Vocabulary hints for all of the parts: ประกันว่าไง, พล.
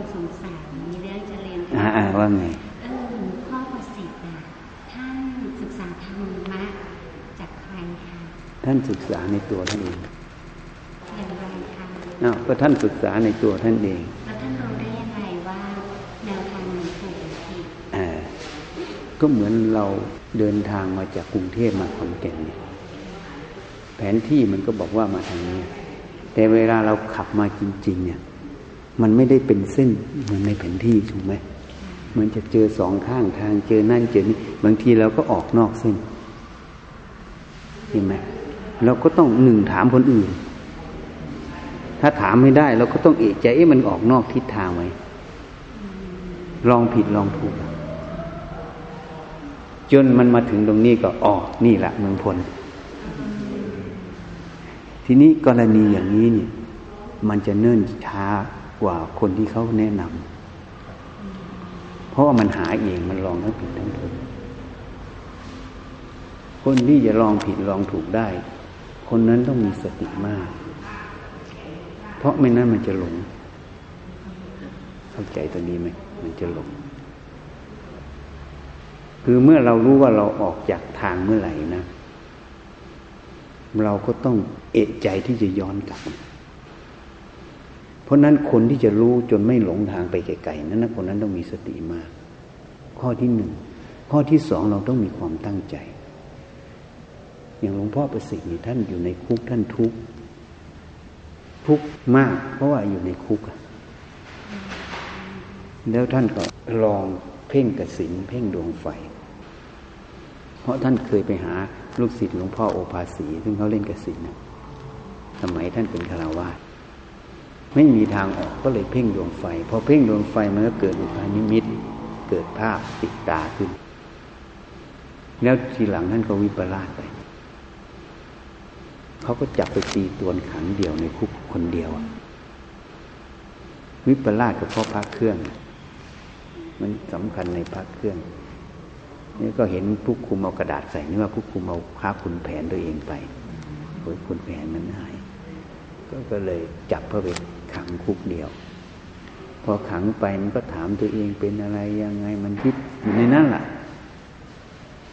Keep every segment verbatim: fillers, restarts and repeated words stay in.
งสงสารมีเรื่องจะเรียนอ่าว่าไงเออหลวงพ่อประสิทธิ์อ่ะท่านศึกษาธรรมะจากใครคะท่านศึกษาในตัวท่านเองอย่างไรคะอ้าวก็ท่านศึกษาในตัวท่านเองแล้วท่านรู้ได้ยังไงว่าแนวทางมันถูกหรือผิดอ่าก็เหมือนเราเดินทางมาจากกรุงเทพมาขอนแก่นเนี่ยแผนที่มันก็บอกว่ามาทางนี้แต่เวลาเราขับมาจริงๆเนี่ยมันไม่ได้เป็นเส้นเหมือนในแผนที่ถูกไหมมันจะเจอสองข้างทางเจอนั่นเจอนี่บางทีเราก็ออกนอกเส้นเห็นไหมเราก็ต้องหนึ่งถามคนอื่นถ้าถามไม่ได้เราก็ต้องเอะใจเอ๊ะมันออกนอกทิศทางไหมลองผิดลองถูกจนมันมาถึงตรงนี้ก็อ๋อนี่แหละเมืองพลทีนี้กรณีอย่างนี้เนี่ยมันจะเนิ่นช้ากว่าคนที่เขาแนะนำเพราะว่ามันหาเองมันลองทั้งผิดทั้งถูกคนที่จะลองผิดลองถูกได้คนนั้นต้องมีสติมากเพราะไม่นั้นมันจะหลงเข้าใจตรงนี้ไหมมันจะหลงคือเมื่อเรารู้ว่าเราออกจากทางเมื่อไหร่นะเราก็ต้องเอะใจที่จะย้อนกลับเพราะนั้นคนที่จะรู้จนไม่หลงทางไปไกลๆนั้นนะคนนั้นต้องมีสติมากข้อที่หนึ่งข้อที่สองเราต้องมีความตั้งใจอย่างหลวงพ่อประสิทธิ์ท่านอยู่ในคุกท่านทุกข์ทุกข์มากเพราะว่าอยู่ในคุกแล้วท่านก็ลองเพ่งกสิณเพ่งดวงไฟเพราะท่านเคยไปหาลูกศิษย์หลวงพ่อโอภาสีซึ่งเขาเล่นกสิณนะสมัยท่านเป็นฆราวาสไม่มีทางออกก็เลยเพ่งดวงไฟพอเพ่งดวงไฟมันก็เกิดอุปานิมิตเกิดภาพติดตาขึ้นแล้วทีหลังท่านก็วิปลาสไปเขาก็จับไปตีตัวขังเดียวในคุกคนเดียววิปลาสกับพ่อพระเครื่องมันสำคัญในพระเครื่องนี่ก็เห็นผู้คุมเอากระดาษใส่นี่ว่าผู้คุมเอาค้าขุนแผนตัวเองไปโอ้ยขุนแผนมันหายก็ก็เลยจับพระเวทขังคุกเดียวพอขังไปมันก็ถามตัวเองเป็นอะไรยังไงมันคิดอยู่ในนั้นล่ะ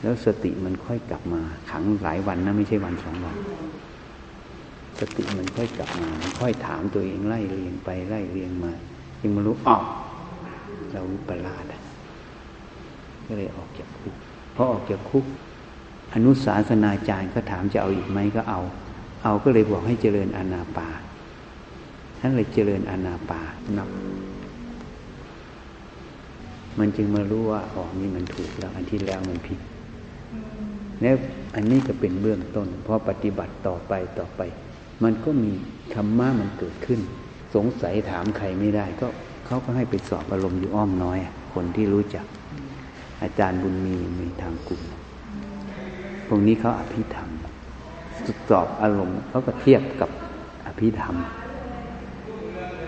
แล้วสติมันค่อยกลับมาขังหลายวันนะไม่ใช่วันสองวันสติมันค่อยกลับมามันค่อยถามตัวเองไล่เรียงไปไล่เรียงมาจึงมารู้อ๋อเราวิปลาสก็เลยออกจากคุกพอออกจากคุกอนุสาสนาจารย์ก็ถามจะเอาอีกไหมก็เอาเอาก็เลยบอกให้เจริญอานาปานท่านเลยเจริญอานาปานนับมันจึงมารู้ว่าอ๋อนี่มันถูกแล้วอันที่แล้วมันผิดแล้วอันนี้ก็เป็นเบื้องต้นพอปฏิบัติต่อไปต่อไปมันก็มีธรรมะมันเกิดขึ้นสงสัยถามใครไม่ได้ก็เขาก็ให้ไปสอบอารมณ์อยู่อ้อมน้อยคนที่รู้จักอาจารย์บุญมีมีทางกลุ่มพวกนี้เขาอภิธรรมสอบอารมณ์เขาก็เทียบกับอภิธรรม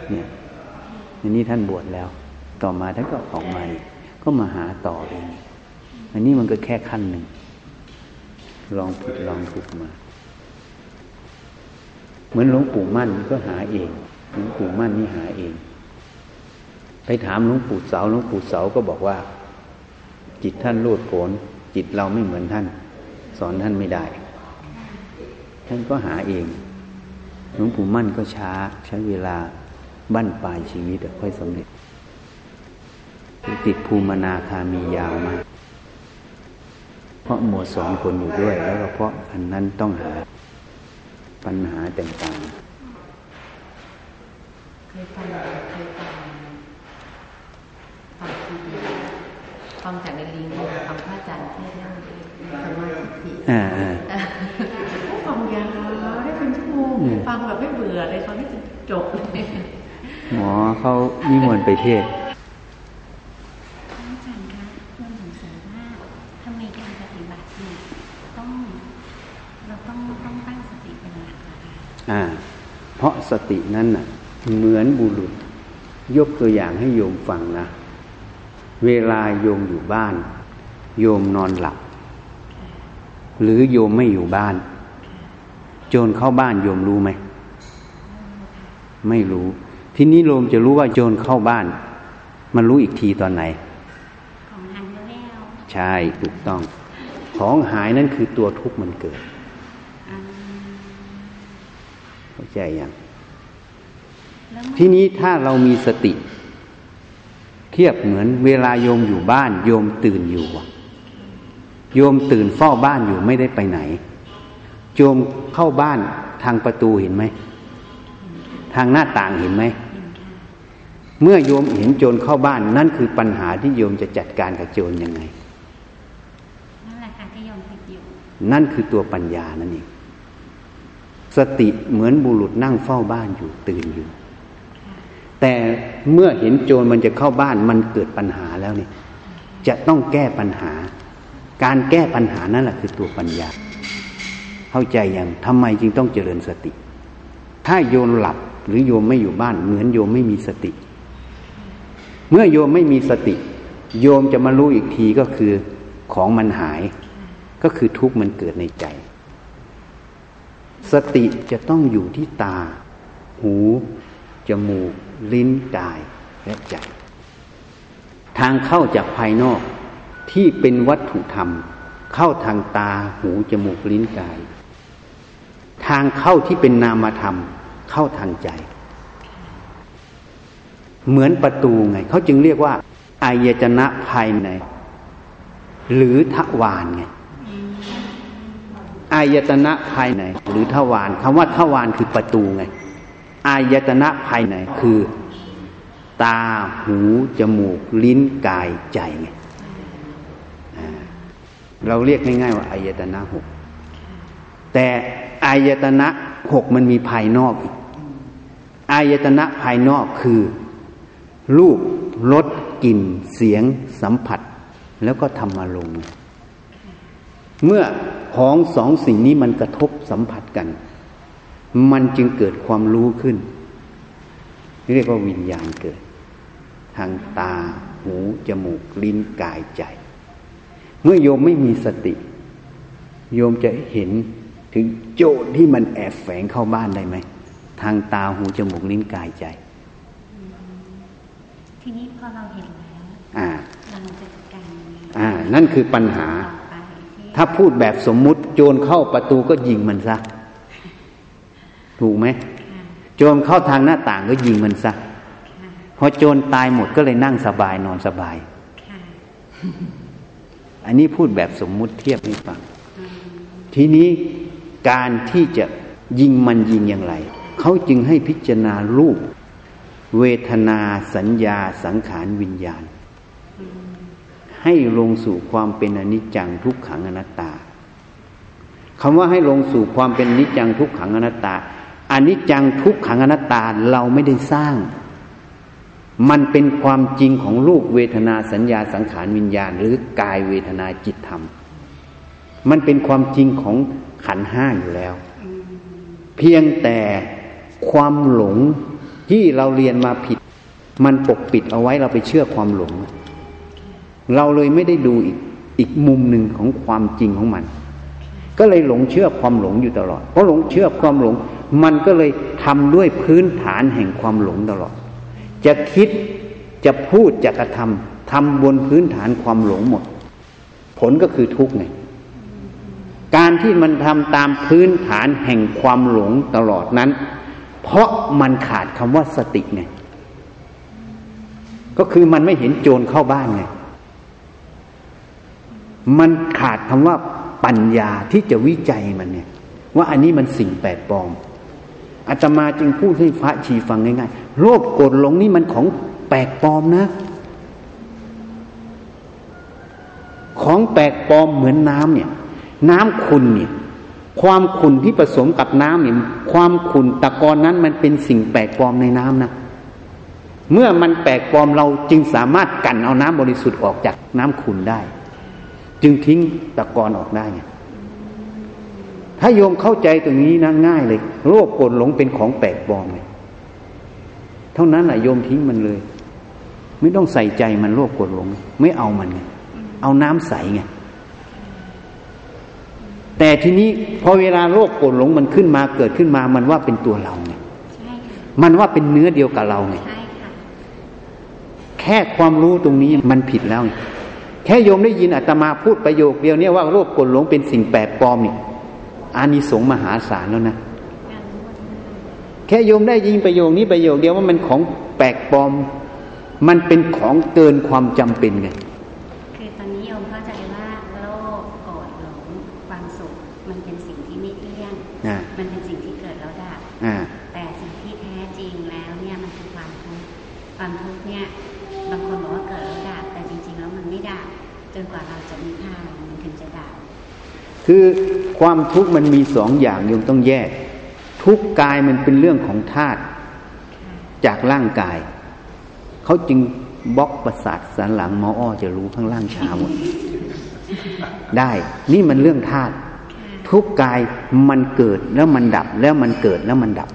เนี่ยอันนี้ท่านบวชแล้วต่อมาท่านก็ออกมาก็มาหาต่อเองอันนี้มันก็แค่ขั้นหนึ่งลองผิดลองถูกมาเหมือนหลวงปู่มั่นก็หาเองหลวงปู่มั่นนี่หาเองไปถามหลวงปู่เสาหลวงปู่เสาก็บอกว่าจิตท่านโลดโผนจิตเราไม่เหมือนท่านสอนท่านไม่ได้ท่านก็หาเองหลวงปู่มั่นก็ช้าใช้เวลาบั้นปลายชีวิตค่อยสำเร็จติดภูมินาคามียาวมากเพราะมัวสอนคนอยู่ด้วยแล้วก็เพราะอันนั้นต้องหาปัญหาต่างๆเคยฟังเคยฟังฟังทีเดียวฟังจากในลิงก์ฟังพระอาจารย์เทศน์เรื่องสมาธิอ่าฟังยาวได้เป็นชั่วโมงฟังแบบไม่เบื่อเลยฟังให้จบเลยหมอเขานิมนต์ไปเทศน์อ่าเพราะสตินั้นน่ะเหมือนบุรุษยกตัวอย่างให้โยมฟังนะเวลาโยมอยู่บ้านโยมนอนหลับหรือโยมไม่อยู่บ้านโจรเข้าบ้านโยมรู้ไหมไม่รู้ทีนี้โยมจะรู้ว่าโจรเข้าบ้าน มันรู้อีกทีตอนไหนของหายแล้วใช่ถูกต้องของหายนั่นคือตัวทุกข์มันเกิดเข้าใจยังทีนี้ถ้าเรามีสติเทียบเหมือนเวลาโยมอยู่บ้านโยมตื่นอยู่โยมตื่นเฝ้าบ้านอยู่ไม่ได้ไปไหนโยมเข้าบ้านทางประตูเห็นไหมทางหน้าต่างเห็นไหมเมื่อโยมเห็นโจรเข้าบ้านนั่นคือปัญหาที่โยมจะจัดการกับโจรยังไงนั่นแหละค่ะที่โยมติดอยู่นั่นคือตัวปัญญานั่นเองสติเหมือนบุรุษนั่งเฝ้าบ้านอยู่ตื่นอยู่แต่เมื่อเห็นโจรมันจะเข้าบ้านมันเกิดปัญหาแล้วนี่จะต้องแก้ปัญหาการแก้ปัญหานั่นแหละคือตัวปัญญาเข้าใจยังทำไมจึงต้องเจริญสติถ้าโยมหลับหรือโยมไม่อยู่บ้านเหมือนโยมไม่มีสติเมื่อโยมไม่มีสติโยมจะมารู้อีกทีก็คือของมันหายก็คือทุกข์มันเกิดในใจสติจะต้องอยู่ที่ตาหูจมูกลิ้นกายและใจทางเข้าจากภายนอกที่เป็นวัตถุธรรมเข้าทางตาหูจมูกลิ้นกายทางเข้าที่เป็นนามธรรมเข้าทางใจเหมือนประตูไงเขาจึงเรียกว่าอายตนะภายในหรือทวารไงอายตนะภายในหรือทวารคำว่าทวารคือประตูไงอายตนะภายในคือตาหูจมูกลิ้นกายใจไงเราเรียกง่ายๆว่าอายตนะหกแต่อายตนะหกมันมีภายนอกอีกอายตนะภายนอกคือรูปรสกลิ่นเสียงสัมผัสแล้วก็ธรรมารมณ์เมื่อของสองสิ่งนี้มันกระทบสัมผัสกันมันจึงเกิดความรู้ขึ้นเรียกว่าวิญญาณเกิดทางตาหูจมูกลิ้นกายใจเมื่อโยมไม่มีสติโยมจะเห็นถึงโจรที่มันแอบแฝงเข้าบ้านได้ไหมทางตาหูจมูกลิ้นกายใจทีนี้พอเราเห็นแล้วอ่าเราจะจัดการอ่านั่นคือปัญหาถ้าพูดแบบสมมุติโจรเข้าประตูก็ยิงมันซะถูกไหมโจรเข้าทางหน้าต่างก็ยิงมันซะพอโจรตายหมดก็เลยนั่งสบายนอนสบายอันนี้พูดแบบสมมุติเทียบให้ฟังทีนี้การที่จะยิงมันยิงอย่างไรเขาจึงให้พิจารณารูปเวทนาสัญญาสังขารวิญญาณให้ลงสู่ความเป็นอนิจจังทุกขังอนัตตาคำว่าให้ลงสู่ความเป็นอนิจจังทุกขังอนัตตาอนิจจังทุกขังอนัตตาเราไม่ได้สร้างมันเป็นความจริงของรูปเวทนาสัญญาสังขารวิญญาณหรือกายเวทนาจิตธรรมมันเป็นความจริงของขันธ์ห้าอยู่แล้วเพียงแต่ความหลงที่เราเรียนมาผิดมันปกปิดเอาไว้เราไปเชื่อความหลงเราเลยไม่ได้ดูอีกอีกมุมหนึ่งของความจริงของมันก็เลยหลงเชื่อความหลงอยู่ตลอดเพราะหลงเชื่อความหลงมันก็เลยทำด้วยพื้นฐานแห่งความหลงตลอดจะคิดจะพูดจะกระทำทำบนพื้นฐานความหลงหมดผลก็คือทุกข์ไงการที่มันทำตามพื้นฐานแห่งความหลงตลอดนั้นเพราะมันขาดคำว่าสติไงก็คือมันไม่เห็นโจรเข้าบ้านไงมันขาดคำว่าปัญญาที่จะวิจัยมันเนี่ยว่าอันนี้มันสิ่งแปลกปลอมอาตมาจึงพูดให้พระชีฟังง่ายๆโลภโกรธหลงนี่มันของแปลกปลอมนะของแปลกปลอมเหมือนน้ำเนี่ยน้ำขุ่นเนี่ยความขุ่นที่ผสมกับน้ำเนี่ยความขุ่นตะกอนนั้นมันเป็นสิ่งแปลกปลอมในน้ำนะเมื่อมันแปลกปลอมเราจึงสามารถกั่นเอาน้ำบริสุทธิ์ออกจากน้ำขุ่นได้จึงทิ้งตะกอนออกได้ไงถ้าโยมเข้าใจตรงนี้นะง่ายเลยโลภโกรธหลงเป็นของแปลกปลอมเลยเท่านั้นแหละโยมทิ้งมันเลยไม่ต้องใส่ใจมันโลภโกรธหลงไม่เอามันไงเอาน้ำใสไงแต่ทีนี้พอเวลาโรคโกรธหลงมันขึ้นมาเกิดขึ้นมามันว่าเป็นตัวเราไงมันว่าเป็นเนื้อเดียวกับเราไง แค่ความรู้ตรงนี้มันผิดแล้วแค่โยมได้ยินอาตมาพูดประโยคเดียวเนี่ยว่าโลภโกรธหลงเป็นสิ่งแปลกปลอมเนี่ยอานิสงส์มหาศาลแล้วนะแค่โยมได้ยินประโยคนี้ประโยคเดียวว่ามันของแปลกปลอมมันเป็นของเกินความจำเป็นไงคือตอนนี้โยมเข้าใจว่าโลภโกรธหลงความสุขมันเป็นสิ่งที่ไม่เที่ยงมันเป็นสิ่งที่เกิดแล้วดับแต่สิ่งที่แท้จริงแล้วเนี่ยมันคือความทุกข์ความทุกข์เนี่ยบางคนบอกว่าเกิดแล้วดับแต่จริงๆแล้วมันไม่ดับจนกว่าเราจะมีพลังมันถึงจะดับคือความทุกข์มันมีสองอย่างโยมต้องแยกทุกกายมันเป็นเรื่องของธาตุจากร่างกายเขาจึงบล็อกประสาทสันหลังหมออ้อจะรู้ข้างล่างชาหมดได้นี่มันเรื่องธาตุทุกกายมันเกิดแล้วมันดับแล้วมันเกิดแล้วมันดับ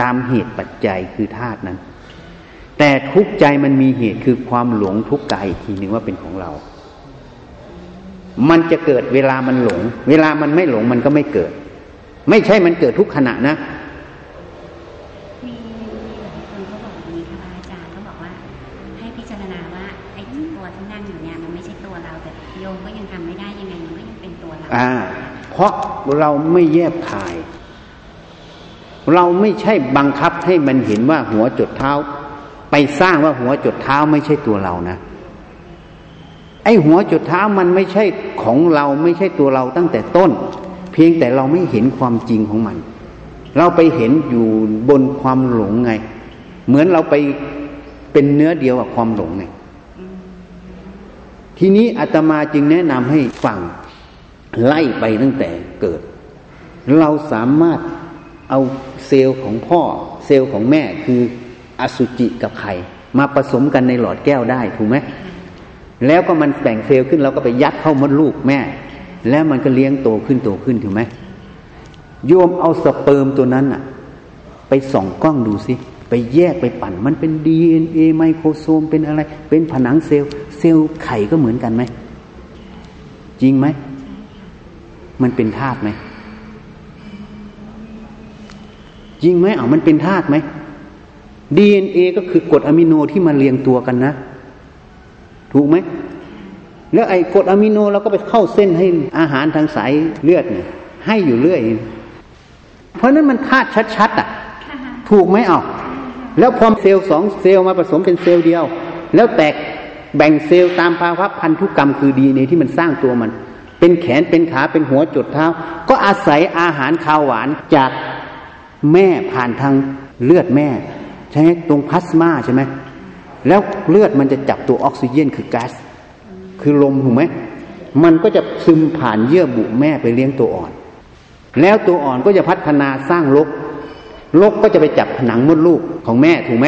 ตามเหตุปัจจัยคือธาตุนั้นแต่ทุกใจมันมีเหตุคือความหลงทุกกายอีกทีนึงว่าเป็นของเรามันจะเกิดเวลามันหลงเวลามันไม่หลงมันก็ไม่เกิดไม่ใช่มันเกิดทุกขณะนะมีหลายคนเขาบอกอย่างนี้ค่ะอาจารย์เขาบอกว่าให้พิจารณาว่าไอ้ตัวที่นั่งอยู่เนี่ยมันไม่ใช่ตัวเราแต่โยมก็ยังทำไม่ได้ยังไงมันก็ยังเป็นตัวเราอ่าเพราะเราไม่แยบคายเราไม่ใช่บังคับให้มันเห็นว่าหัวจดเท้าไปสร้างว่าหัวจดเท้าไม่ใช่ตัวเรานะไอ้หัวจดเท้ามันไม่ใช่ของเราไม่ใช่ตัวเราตั้งแต่ต้นเพียงแต่เราไม่เห็นความจริงของมันเราไปเห็นอยู่บนความหลงไงเหมือนเราไปเป็นเนื้อเดียวกับความหลงไงทีนี้อาตมาจึงแนะนำให้ฟังไล่ไปตั้งแต่เกิดเราสามารถเอาเซลล์ของพ่อเซลล์ของแม่คืออสุจิกับไข่มาผสมกันในหลอดแก้วได้ถูกไหมแล้วก็มันแต่งเซลล์ขึ้นเราก็ไปยัดเข้ามดลูกแม่แล้วมันก็เลี้ยงโตขึ้นโตขึ้นถูกไหมโยมเอาสเปิร์มตัวนั้นน่ะไปส่องกล้องดูสิไปแยกไปปั่นมันเป็น ดี เอ็น เอ ไมโครโซมเป็นอะไรเป็นผนังเซลล์เซลล์ไข่ก็เหมือนกันไหมจริงไหมมันเป็นธาตุไหมจริงไหมอ๋อมันเป็นธาตุไหม ดี เอ็น เอ ก็คือกรดอะมิโนที่มันเรียงตัวกันนะถูกไหมแล้วไอ้กรดอะมิโนเราก็ไปเข้าเส้นให้อาหารทางสายเลือดเนี่ยให้อยู่เรื่อยเพราะนั้นมันธาตุชัดๆอ่ะถูกไหมเอ้าแล้วพอเซลล์สองเซลล์มาผสมเป็นเซลล์เดียวแล้วแตกแบ่งเซลล์ตามภาวะพันธุกรรมคือ ดี เอ็น เอ ที่มันสร้างตัวมันเป็นแขนเป็นขาเป็นหัวจุดเท้าก็อาศัยอาหารคาวหวานจากแม่ผ่านทางเลือดแม่ใช่ไหมตรงพลาสมาใช่ไหมแล้วเลือดมันจะจับตัวออกซิเจนคือก๊าซคือลมถูกไหมมันก็จะซึมผ่านเยื่อบุแม่ไปเลี้ยงตัวอ่อนแล้วตัวอ่อนก็จะพัฒนาสร้างรกรกก็จะไปจับผนังมดลูกของแม่ถูกไหม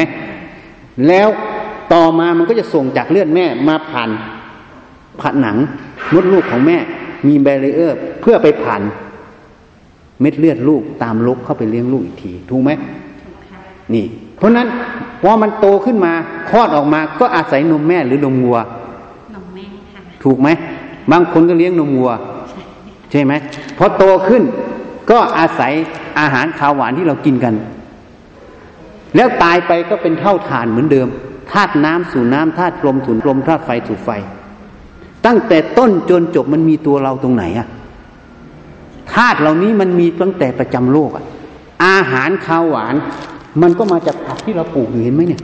แล้วต่อมามันก็จะส่งจากเลือดแม่มาผ่านผนังมดลูกของแม่มีแบรีเออร์เพื่อไปผ่านเม็ดเลือดลูกตามรกเข้าไปเลี้ยงลูกอีกทีถูกไหมนี่เพราะนั้นพอมันโตขึ้นมาคลอดออกมาก็อาศัยนมแม่หรือนมวัวถูกไหมบางคนก็เลี้ยงนมวัวใช่ไหมพอโตขึ้นก็อาศัยอาหารขาวหวานที่เรากินกันแล้วตายไปก็เป็นเท่าฐานเหมือนเดิมธาตุน้ำสู่น้ำธาตุลมสู่ลมธาตุไฟสู่ไฟตั้งแต่ต้นจนจบมันมีตัวเราตรงไหนอะธาตุเหล่านี้มันมีตั้งแต่ประจำโลกอะอาหารขาวหวานมันก็มาจากผักที่เราปลูกอยู่เห็นไหมเนี่ย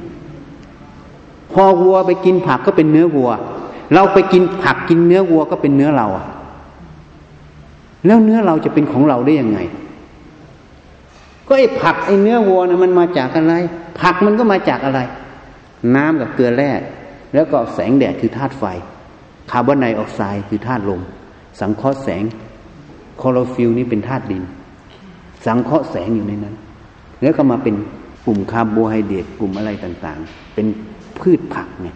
พอวัวไปกินผักก็เป็นเนื้อวัวเราไปกินผักกินเนื้อวัวก็เป็นเนื้อเราอ่ะแล้วเนื้อเราจะเป็นของเราได้ยังไงก็ไอ้ผักไอ้เนื้อวัวนะมันมาจากอะไรผักมันก็มาจากอะไรน้ำกับเกลือแร่แล้วก็แสงแดดคือธาตุไฟคาร์บอนไดออกไซด์คือธาตุลมสังเคราะห์แสงคลอโรฟิลล์นี่เป็นธาตุดินสังเคราะห์แสงอยู่ในนั้นแล้วก็มาเป็นกลุ่มคาร์โบไฮเดรตกลุ่มอะไรต่างๆเป็นพืชผักไง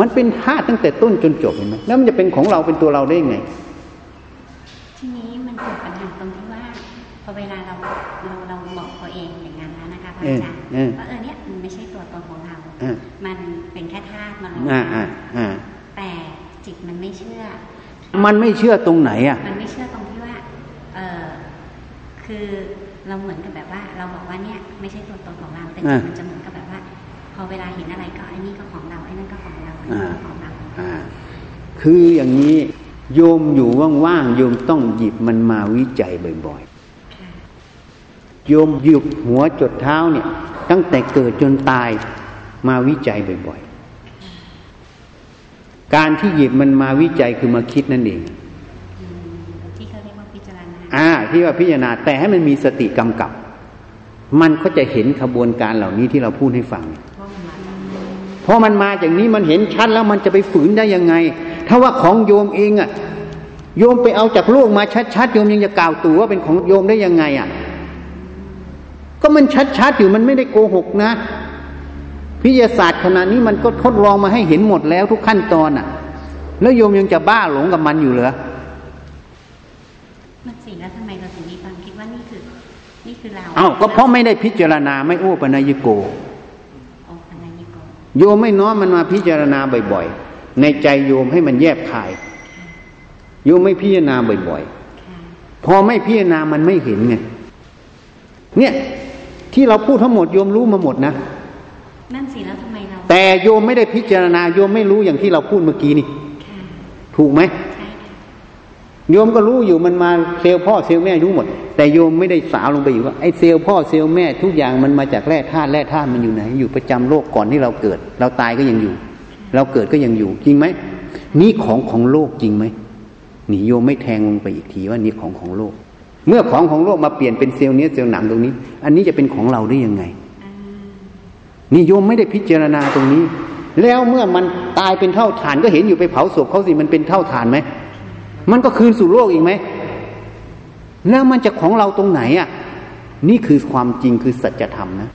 มันเป็นธาตุตั้งแต่ต้นจนจบเห็นไหมแล้วมันจะเป็นของเราเป็นตัวเราได้ยังไงทีนี้มันเกิดปัญหาตรงที่ว่าพอเวลาเราเราเราบอกตัวเองอย่างนั้นแล้วนะคะพระอาจารย์ว่าเออเนี่ยมันไม่ใช่ตัวตนของเรามันเป็นแค่ธาตุมันหลงแต่จิตมันไม่เชื่อมันไม่เชื่อตรงไหนอ่ะมันไม่เชื่อตรงที่ว่าเออคือเราเหมือนกับแบบว่าเราบอกว่าเนี่ยไม่ใช่ตัวตนของเราแต่จิตมันจะเหมือนกับแบบว่า พอเวลาเห็นอะไรก็ไอ้นี่ก็ของเราไอ้นั่นก็ของเราอ่าของเราอ่าคืออย่างนี้โยมอยู่ว่างๆโยมต้องหยิบมันมาวิจัยบ่อยๆโยมหยิบหัวจดเท้าเนี่ยตั้งแต่เกิดจนตายมาวิจัยบ่อยๆการที่หยิบมันมาวิจัยคือมาคิดนั่นเองที่เขาเรียกว่าพิจารณาอ่าที่ว่าพิจารณาแต่ให้มันมีสติกำกับมันก็จะเห็นขบวนการเหล่านี้ที่เราพูดให้ฟังเพราะมันมาจากนี้มันเห็นชัดแล้วมันจะไปฝืนได้ยังไงถ้าว่าของโยมเองอ่ะโยมไปเอาจากโลกมาชัดๆโยมยังจะกล่าวตู่ว่าเป็นของโยมได้ยังไงอ่ะก็มันชัดๆอยู่มันไม่ได้โกหกนะวิทยาศาสตร์ขณะนี้มันก็ทดลองมาให้เห็นหมดแล้วทุกขั้นตอนอ่ะแล้วโยมยังจะบ้าหลงกับมันอยู่เหรอมันสิแล้วทำไมเราถึงมีความคิดว่านี่คือนี่คือเราอ้าวก็เพราะไม่ได้พิจารณาไม่โอปัญญิโกโอปัญญิโกโยมไม่น้อมมันมาพิจารณาบ่อยๆในใจโยมให้มันแยบคายโยมไม่พิจารณาบ่อยๆพอไม่พิจารณามันไม่เห็นไงเนี่ยที่เราพูดทั้งหมดโยมรู้มาหมดนะนั่นสิแล้วทำไมเราแต่โยมไม่ได้พิจารณาโยมไม่รู้อย่างที่เราพูดเมื่อกี้นี่ถูกไหมโยมก็รู้อยู่มันมาเซลล์พ่อเซลล์แม่รู้หมดแต่โยมไม่ได้สาวลงไปอยู่ว่าไอ้เซลล์พ่อเซลล์แม่ทุกอย่างมันมาจากแร่ธาตุแร่ธาตุมันอยู่ไหนอยู่ประจำโลกก่อนที่เราเกิดเราตายก็ยังอยู่เราเกิดก็ยังอยู่จริงไหมนี่ของของโลกจริงไหมนี่โยมไม่แทงลงไปอีกทีว่านี่ของของโลกเมื่อของของโลกมาเปลี่ยนเป็นเซลล์เนื้อเซลล์หนังตรงนี้อันนี้จะเป็นของเราได้ยังไงนี่โยมไม่ได้พิจารณาตรงนี้แล้วเมื่อมันตายเป็นเท่าฐานก็เห็นอยู่ไปเผาศพเขาสิมันเป็นเท่าฐานไหมมันก็คืนสู่โลกอีกไหมแล้วมันจะของเราตรงไหนอ่ะนี่คือความจริงคือสัจธรรมนะ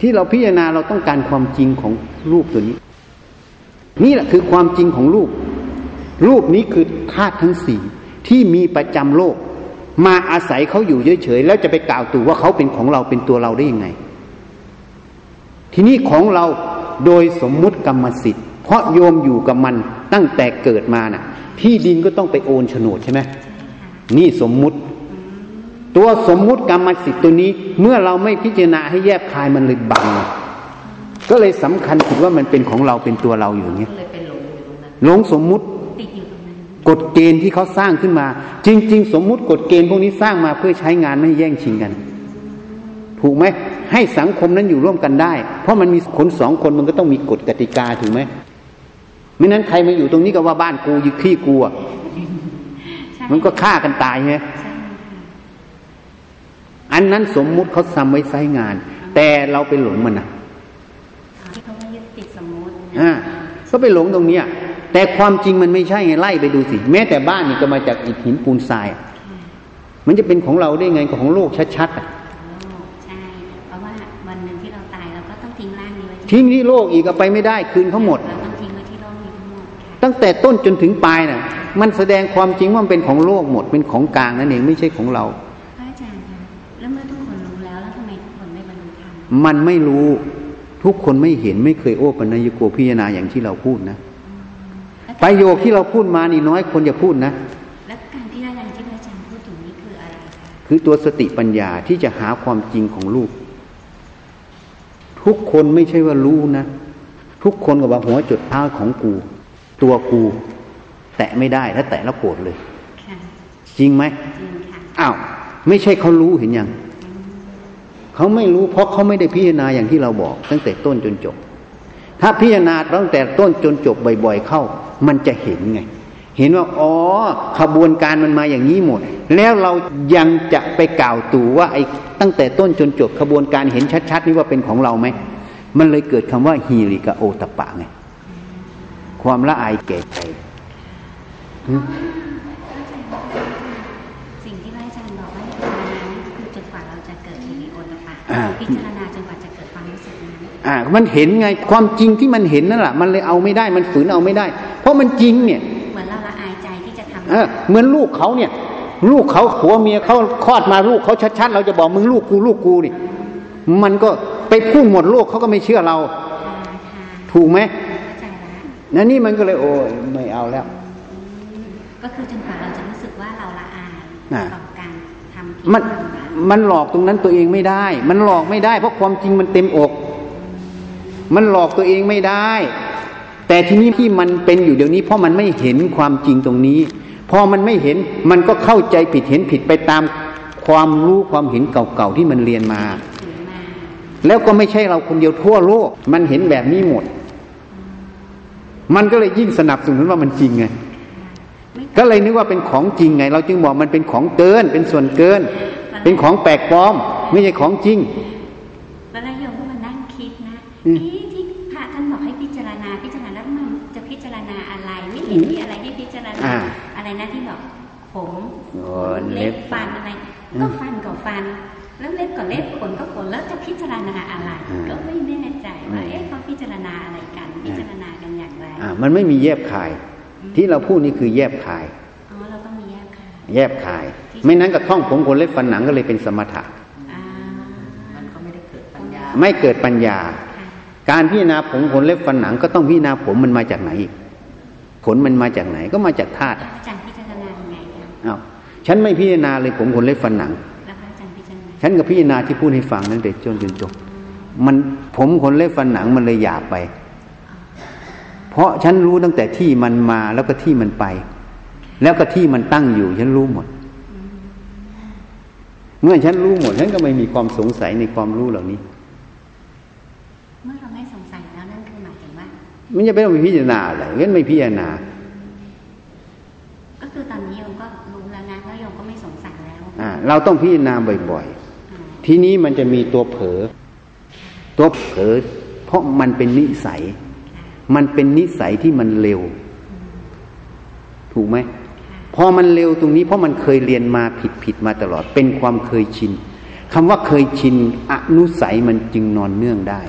ที่เราพิจารณาเราต้องการความจริงของรูปตัวนี้นี่แหละคือความจริงของรูปรูปนี้คือธาตุทั้งสี่ที่มีประจำโลกมาอาศัยเขาอยู่เฉยๆแล้วจะไปกล่าวตู่ว่าเขาเป็นของเราเป็นตัวเราได้ยังไงทีนี้ของเราโดยสมมุติกรรมสิทธิ์เพราะโยมอยู่กับมันตั้งแต่เกิดมาน่ะที่ดินก็ต้องไปโอนโฉนดใช่ไหมนี่สมมุติตัวสมมุติกรรมสิทธิ์ตัวนี้เมื่อเราไม่พิจารณาให้แยบคายมันเลยบังก็เลยสำคัญคิดว่ามันเป็นของเราเป็นตัวเราอยู่อย่างเงี้ยหลงสมมุติกฎเกณฑ์ที่เขาสร้างขึ้นมาจริงๆสมมุติกฎเกณฑ์พวกนี้สร้างมาเพื่อใช้งานไม่แย่งชิงกันถูกไหมให้สังคมนั้นอยู่ร่วมกันได้เพราะมันมีคนสองคนมันก็ต้องมีกฎกติกาถูกไหมไม่นั้นใครมาอยู่ตรงนี้ก็ว่าบ้านกูยึดขี้กูมันก็ฆ่ากันตายใช่ไหมอันนั้นสมมุติเขาทำไว้ใช้งานแต่เราไปหลงมันนะอ่าก็ไปหลงตรงนี้แต่ความจริงมันไม่ใช่ไงไล่ไปดูสิแม้แต่บ้านนี่ก็มาจากอิฐหินปูนทรายมันจะเป็นของเราได้ไงของโลกชัดๆอ่ะใช่เพราะว่าวันนึงที่เราตายเราก็ต้องทิ้งร่างนี้ไว้ทิ้งที่โลกอีกเอาไปไม่ได้คืนเขาหมดเราต้องทิ้งไว้ที่โลกนี้ทั้งหมดตั้งแต่ต้นจนถึงปลายน่ะมันแสดงความจริงว่ามันเป็นของโลกหมดเป็นของกลางนั่นเองไม่ใช่ของเราพระอาจารย์คะแล้วเมื่อทุกคนรู้แล้วแล้วทำไมทุกคนไม่บรรลุธรรมมันไม่รู้ทุกคนไม่เห็นไม่เคยโอปัญญิโกพิจารณาอย่างที่เราพูดนะประโยคที่เราพูดมานี่น้อยคนจะพูดนะและการพิจารณาที่อาจารย์พูดถึงนี้คืออะไรคะคือตัวสติปัญญาที่จะหาความจริงของรูปทุกคนไม่ใช่ว่ารู้นะทุกคนก็ว่าหัวจุดเท้าของกูตัวกูแตะไม่ได้ถ้าแตะแล้วโกรธเลยจริงไหมจริงค่ะอ้าวไม่ใช่เขารู้เห็นยังเขาไม่รู้เพราะเขาไม่ได้พิจารณาอย่างที่เราบอกตั้งแต่ต้นจนจบถ้าพิจารณาตั้งแต่ต้นจนจบบ่อยๆเข้ามันจะเห็นไงเห็นว่าอ๋อขบวนการมันมาอย่างนี้หมดแล้วเรายังจะไปกล่าวตู่ว่าไอ้ตั้งแต่ต้นจนจบขบวนการเห็นชัดๆนี่ว่าเป็นของเราไหมมันเลยเกิดคำว่าฮีริกะโอตปะไงความละอายแก่ใจพิจารณาจนกว่าจะเกิดความรู้สึกนั้นอ่ามันเห็นไงความจริงที่มันเห็นนั่นแหละมันเลยเอาไม่ได้มันฝืนเอาไม่ได้เพราะมันจริงเนี่ยเหมือนเราละอายใจที่จะทำเออเหมือนลูกเขาเนี่ยลูกเขาผัวเมียเขาคลอดมาลูกเขาชัดๆเราจะบอกมึงลูกกูลูกกูนี่มันก็ไปพูดหมดโลกเขาก็ไม่เชื่อเราถูกไหมนั่นนี่มันก็เลยโอ้ยไม่เอาแล้วก็คือจนกว่าเราจะรู้สึกว่าเราละอายต่อการทำผิดมันมันหลอกตรงนั้นตัวเองไม่ได้มันหลอกไม่ได้เพราะความจริงมันเต็มอก มันหลอกตัวเองไม่ได้แต่ทีนี้ที่มันเป็นอยู่เดี๋ยวนี้เพราะมันไม่เห็นความจริงตรงนี้พอมันไม่เห็นมันก็เข้าใจผิดเห็นผิดไปตามความรู้ความเห็นเก่าๆที่มันเรียนมาแล้วก็ไม่ใช่เราคนเดียวทั่วโลกมันเห็นแบบนี้หมดมันก็เลยยิ่งสนับสนุนว่ามันจริงไงก็เลยนึกว่าเป็นของจริงไงเราจึงบอกมันเป็นของเกินเป็นส่วนเกินเป็นของแปลกปลอมไม่ใช่ของจริงแล้วโยมก็มานั่งคิดนะที่ที่พระท่านบอกให้พิจารณาพิจารณาแล้วมันจะพิจารณาอะไรไม่เห็นมีอะไรให้พิจารณาอะไรนะที่บอกผมเล็บฟันอะไรก็ฟันกับฟันแล้วเล็บกับเล็บขนก็ขนแล้วจะพิจารณาอะไรก็ไม่แน่ใจว่าเอ๊ะเขาพิจารณาอะไรกันพิจารณากันอย่างไรมันไม่มีแยบคายที่เราพูดนี่คือแยบคายอ๋อเราต้องมีแยบคายแยบคายไม่นั้นกระท่องผมขนเล็บฟันหนังก็เลยเป็นสมถะมันก็ไม่ได้เกิดปัญญาไม่เกิดปัญญาการพิจารณาผมขนเล็บฟันหนังก็ต้องพิจารณาผมมันมาจากไหนขนมันมาจากไหนก็มาจากธาตุอาจารย์พิจารณายังไงอ้าวฉันไม่พิจารณาเลยผมขนเล็บฟันหนังแล้วอาจารย์พิจารณาฉันก็พิจารณาที่พูดให้ฟังนั่นเด็ดจนจนจบมันผมขนเล็บฟันหนังมันเลยหยาบไปเพราะฉันรู้ตั้งแต่ที่มันมาแล้วก็ที่มันไปแล้วก็ที่มันตั้งอยู่ฉันรู้หมดเมื่อฉันรู้หมดฉันก็ไม่มีความสงสัยในความรู้เหล่านี้เมื่อเราไม่สงสัยแล้วนั่นคือหมายถึงว่ามันจะไม่ต้องพิจารณาอะไรงั้นไม่พิจารณาก็คือตอนนี้โยมก็รู้แล้วนะแล้วโยมก็ไม่สงสัยแล้วอ่าเราต้องพิจารณาบ่อยๆทีนี้มันจะมีตัวเผลอตัวเผลอเพราะมันเป็นนิสัยมันเป็นนิสัยที่มันเร็วถูกไหมพอมันเร็วตรงนี้เพราะมันเคยเรียนมาผิดผิดมาตลอดเป็นความเคยชินคำว่าเคยชินอนุสัยมันจึงนอนเนื่องได้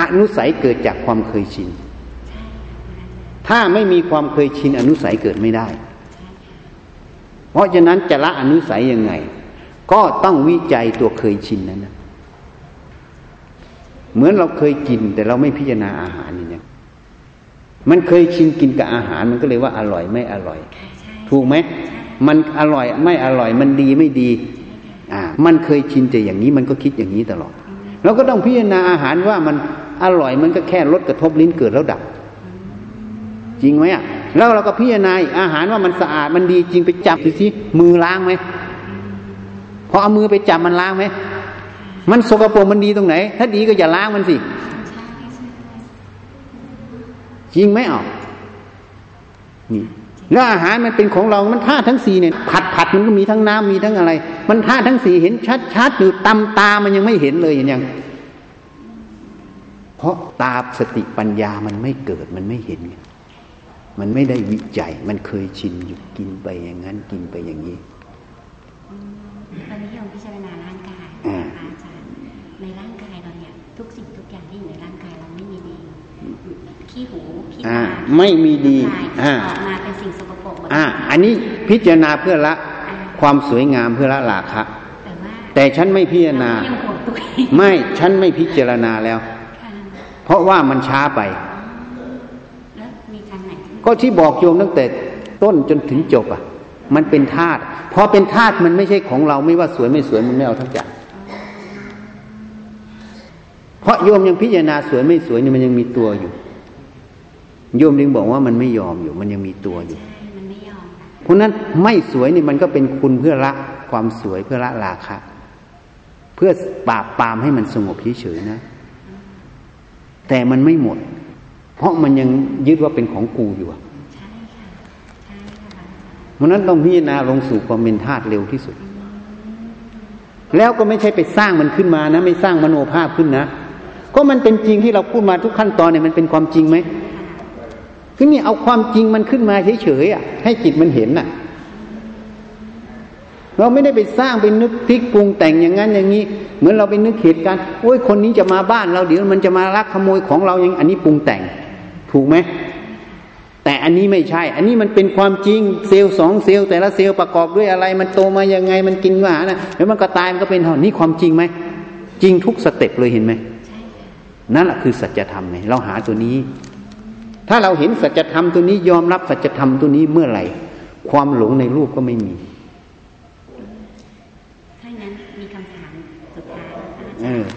อนุสัยเกิดจากความเคยชินถ้าไม่มีความเคยชินอนุสัยเกิดไม่ได้เพราะฉะนั้นจะละอนุสัยยังไงก็ต้องวิจัยตัวเคยชินนั้นนะเหมือนเราเคยกินแต่เราไม่พิจารณาอาหารเนี่ยมันเคยชินกินกับอาหารมันก็เลยว่าอร่อยไม่อร่อยถูกไหมมันอร่อยไม่อร่อยมันดีไม่ดีอ่ามันเคยชินแต่อย่างนี้มันก็คิดอย่างนี้ตลอดเราก็ต้องพิจารณาอาหารว่ามันอร่อยมันก็แค่รสกระทบลิ้นเกิดแล้วดับจริงไหมอ่ะแล้วเราก็พิจารณาอาหารว่ามันสะอาดมันดีจริงไปจับดูสิมือล้างไหมพอเอามือไปจับมันล้างไหมมันสกปรกมันดีตรงไหนถ้าดีก็อย่าล้างมันสิจริงไหมอ่ะนี่แล้วอาหารมันเป็นของเรามันธาตุทั้งสี่เนี่ยผัดผัดมันก็มีทั้งน้ำมีทั้งอะไรมันธาตุทั้งสี่เห็นชัดชัดอยู่ตำตามันยังไม่เห็นเลยอย่างยังเพราะตาสติปัญญามันไม่เกิดมันไม่เห็นมันไม่ได้วิจัยมันเคยชินอยู่กินไปอย่างนั้นกินไปอย่างนี้ตอนนี้เราพิจารณาร่างกายอาจารย์ในร่างกายเราเนี่ยทุกสิ่งทุกอย่างที่อยู่ในร่างกายเราไม่มีดีขี้หูขี้ตาไม่มีดีออกมาเป็นสิ่งสกปรกอ่าอันนี้พิจารณาเพื่อละความสวยงามเพื่อละราคะแต่ฉันไม่พิจารณาไม่ฉันไม่พิจารณาแล้วเพราะว่ามันช้าไปก็ที่บอกโยมตั้งแต่ต้นจนถึงจบอ่ะมันเป็นธาตุพอเป็นธาตุมันไม่ใช่ของเราไม่ว่าสวยไม่สวยมันไม่เอาทั้งอย่างเพราะโยมยังพิจารณาสวยไม่สวยนี่มันยังมีตัวอยู่โยมถึงบอกว่ามันไม่ยอมอยู่มันยังมีตัวอยู่มันไม่ยอมเพราะนั้นไม่สวยนี่มันก็เป็นคุณเพื่อละความสวยเพื่อละราคะเพื่อปราบปรามให้มันสงบเฉยๆนะแต่มันไม่หมดเพราะมันยังยึดว่าเป็นของกูอยู่ใช่ค่ะใช่ค่ะเพราะนั้นต้องพิจารณาลงสู่ความเป็นธาตุเร็วที่สุดแล้วก็ไม่ใช่ไปสร้างมันขึ้นมานะไม่สร้างมโนภาพขึ้นนะก็มันเป็นจริงที่เราพูดมาทุกขั้นตอนเนี่ยมันเป็นความจริงไหมคือนี่เอาความจริงมันขึ้นมาเฉยๆอ่ะให้จิตมันเห็นน่ะเราไม่ได้ไปสร้างไปนึกพลิกปรุงแต่งอย่างนั้นอย่างนี้เหมือนเราไปนึกเหตุการณ์โอ้ยคนนี้จะมาบ้านเราเดี๋ยวมันจะมาลักขโมยของเราอย่างอันนี้ปรุงแต่งถูกไหมแต่อันนี้ไม่ใช่อันนี้มันเป็นความจริงเซลล์สองเซลล์แต่ละเซลล์ประกอบด้วยอะไรมันโตมายังไงมันกินอาหารนะแล้วมันก็ตายมันก็เป็นเท่านี้ความจริงไหมจริงทุกสเต็ปเลยเห็นไหมนั่นแหละคือสัจธรรมไงเราหาตัวนี้ถ้าเราเห็นสัจธรรมตัวนี้ยอมรับสัจธรรมตัวนี้เมื่อไหร่ความหลงในรูปก็ไม่มีถ้างั้นมีคำถามสุดท้ายนะคะ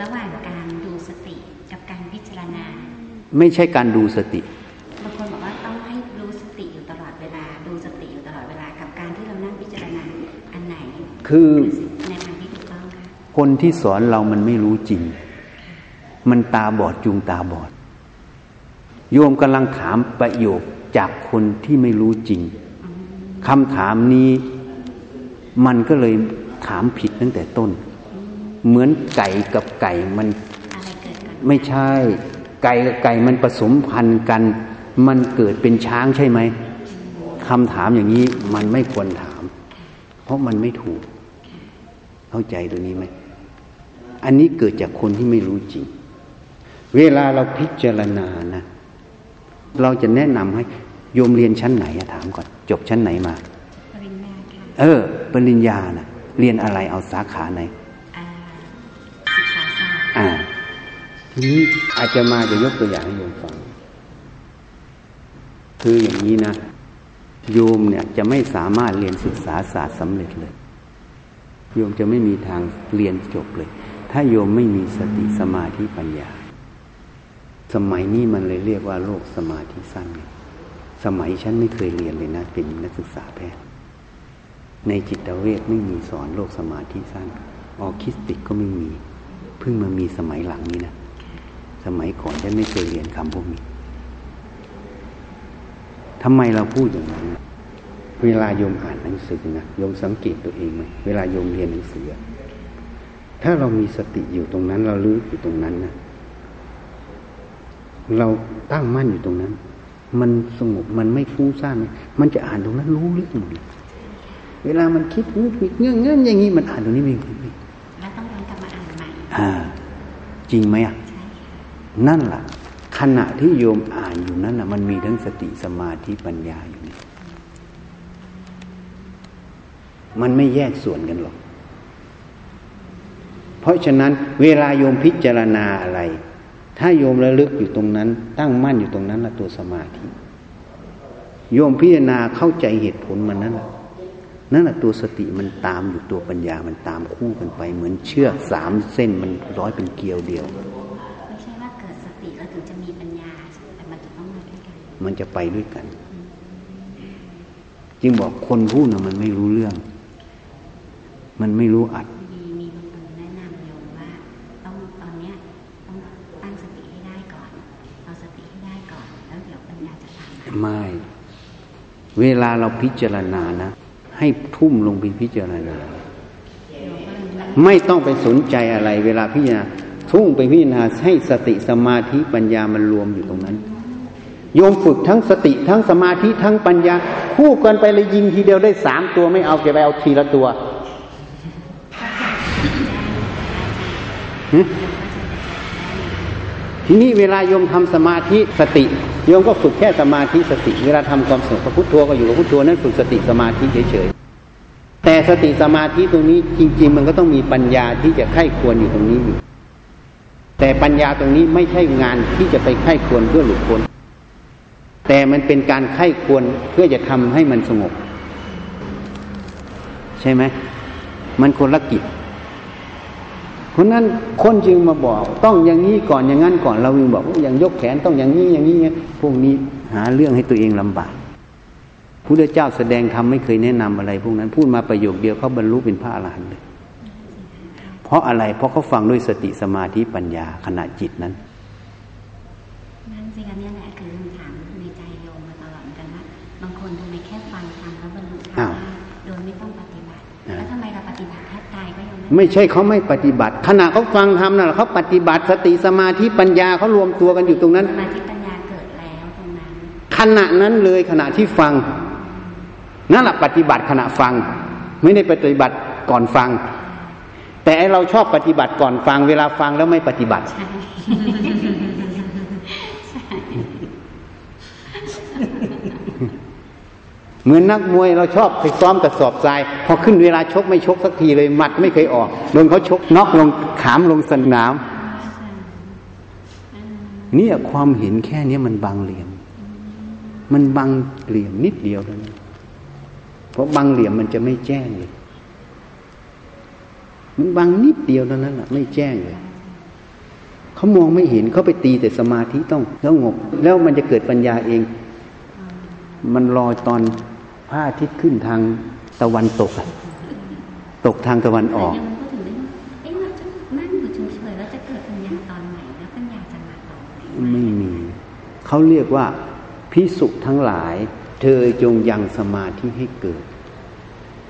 ระหว่างการดู ดูสติกับการพิจารณาไม่ใช่การดูสติบางคนบอกว่าต้องให้ดูสติอยู่ตลอดเวลาดูสติอยู่ตลอดเวลากับการที่เรานั่งพิจารณาอันไหนคือในทางที่ถูกต้องค่ะคนที่สอนเรามันไม่รู้จริงมันตาบอดจูงตาบอดโยมกำลังถามประโยคจากคนที่ไม่รู้จริงคำถามนี้มันก็เลยถามผิดตั้งแต่ต้นเหมือนไก่กับไก่มันไม่ใช่ไก่กับไก่มันผสมพันธุ์กันมันเกิดเป็นช้างใช่ไหมคำถามอย่างนี้มันไม่ควรถามเพราะมันไม่ถูกเข้าใจตรงนี้ไหมอันนี้เกิดจากคนที่ไม่รู้จริงเวลาเราพิจารณานะเราจะแนะนำให้โยมเรียนชั้นไหนถามก่อนจบชั้นไหนมาปริญญาค่ะเออปริญญานะเรียนอะไรเอาสาขาไหนศึกษาศาสตร์อ่าทีนี้อาจจะมาจะยกตัวอย่างให้โยมฟังคืออย่างนี้นะโยมเนี่ยจะไม่สามารถเรียนศึกษาศาสตร์สำเร็จเลยโยมจะไม่มีทางเรียนจบเลยถ้าโยมไม่มีสติสมาธิปัญญาสมัยนี้มันเลยเรียกว่าโลกสมาธิสั้นสมัยฉันไม่เคยเรียนเลยนะเป็นนักศึกษาแพทย์ในจิตเวชไม่มีสอนโลกสมาธิสั้นออคิสติกก็ไม่มีเพิ่งมามีสมัยหลังนี้นะสมัยก่อนฉันไม่เคยเรียนคำพวกนี้ทำไมเราพูดอย่างนั้นเวลาโยมอ่านหนังสือนะโยมสังเกตตัวเองไหมเวลาโยมเรียนหนังสือถ้าเรามีสติอยู่ตรงนั้นเรารู้อยู่ตรงนั้นนะเราตั้งมั่นอยู่ตรงนั้นมันสงบมันไม่ฟุ้งซ่านมันจะอ่านตรงนั้นรู้เรื่องหมดเวลามันคิดงุดงิดเงื่อนเงื่อนอย่างนี้มันอ่านตรงนี้ไม่ไม่แล้วต้องย้อนกลับมาอ่านใหม่อ่าจริงไหมอ่ะนั่นแหละขณะที่โยมอ่านอยู่นั้นนะมันมีทั้งสติสมาธิปัญญาอยู่นี่มันไม่แยกส่วนกันหรอกเพราะฉะนั้นเวลาโยมพิจารณาอะไรถ้าโยมระลึกอยู่ตรงนั้นตั้งมั่นอยู่ตรงนั้นละตัวสมาธิโยมพิจารณาเข้าใจเหตุผลมันนั่นแหละนั่นแหละตัวสติมันตามอยู่ตัวปัญญามันตามคู่กันไปเหมือนเชือกสามเส้นมันร้อยเป็นเกลียวเดียวไม่ใช่ว่าเกิดสติแล้วถึงจะมีปัญญาแต่มันจะต้องมาด้วยกันมันจะไปด้วยกันจึงบอกคนพูดน่ะมันไม่รู้เรื่องมันไม่รู้อัดไม่เวลาเราพิจารณานะให้ทุ่มลงไปพิจารณาไม่ต้องไปสนใจอะไรเวลาพิจารณาทุ่มไปพิจารณาให้สติสมาธิปัญญามันรวมอยู่ตรงนั้นโยมฝึกทั้งสติทั้งสมาธิทั้งปัญญาคู่กันไปเลยยิงทีเดียวได้สามตัวไม่เอาเก็บไปเอาทีละตัวทีนี้เวลาโยมทำสมาธิสติโยมก็ฝึกแค่สมาธิสติเวลาทำความสงบพุทโธก็อยู่กับพุทโธนั่นฝึกสติสมาธิเฉยๆแต่สติสมาธิตรงนี้จริงๆมันก็ต้องมีปัญญาที่จะไข้ควรอยู่ตรงนี้อยู่แต่ปัญญาตรงนี้ไม่ใช่งานที่จะไปไข้ควรเพื่อหลุดพ้นแต่มันเป็นการไข้ควรเพื่อจะทำให้มันสงบใช่ไหมมันคนละกิจเพราะนั้นคนจึงมาบอกต้องอย่างนี้ก่อนอย่างนั้นก่อนเราจึงบอกอย่างยกแขนต้องอย่างนี้อย่างนี้พวกนี้หาเรื่องให้ตัวเองลำบากพระพุทธเจ้าแสดงธรรมไม่เคยแนะนำอะไรพวกนั้นพูดมาประโยคเดียวเขาบรรลุเป็นพระอรหันต์เลยเพราะอะไรเพราะเขาฟังด้วยสติสมาธิปัญญาขณะจิตนั้นนั่นสิคะเนี่ยแหละคือคำถามในใจโยมมาตลอดกันว่าบางคนทำไมแค่ฟังธรรมแล้วบรรลุธรรมโดยไม่ต้องปฏิบัติแล้วทำไมเราปฏิบัติไม่ใช่เขาไม่ปฏิบัติขณะเขาฟังธรรมน่ะเขาปฏิบัติสติสมาธิปัญญาเขารวมตัวกันอยู่ตรงนั้นสมาธิปัญญาเกิดแล้วตรงนั้นขณะนั้นเลยขณะที่ฟังนั่นแหละปฏิบัติขณะฟังไม่ได้ปฏิบัติก่อนฟังแต่เราชอบปฏิบัติก่อนฟังเวลาฟังแล้วไม่ปฏิบัติ เหมือนนักมวยเราชอบไปซ้อมกับสอบทรายพอขึ้นเวลาชกไม่ชกสักทีเลยหมัดไม่เคยออกโดนเขาชกน็อกลงขามลงสนามเนี่ยความเห็นแค่นี้มันบังเหลี่ยมมันบังเหลี่ยมนิดเดียวเท่านั้นเพราะบังเหลี่ยมมันจะไม่แจ้งเลยมันบังนิดเดียวเท่านั้นแหละไม่แจ้งเลย เขามองไม่เห็นเขาไปตีแต่สมาธิต้องแล้วงบแล้วมันจะเกิดปัญญาเองมันรอตอนพระอาทิตย์ขึ้นทางตะวันตกตกทางตะวันออกไม่มีเขาเรียกว่าภิกษุทั้งหลายเธอจงยังสมาธิให้เกิด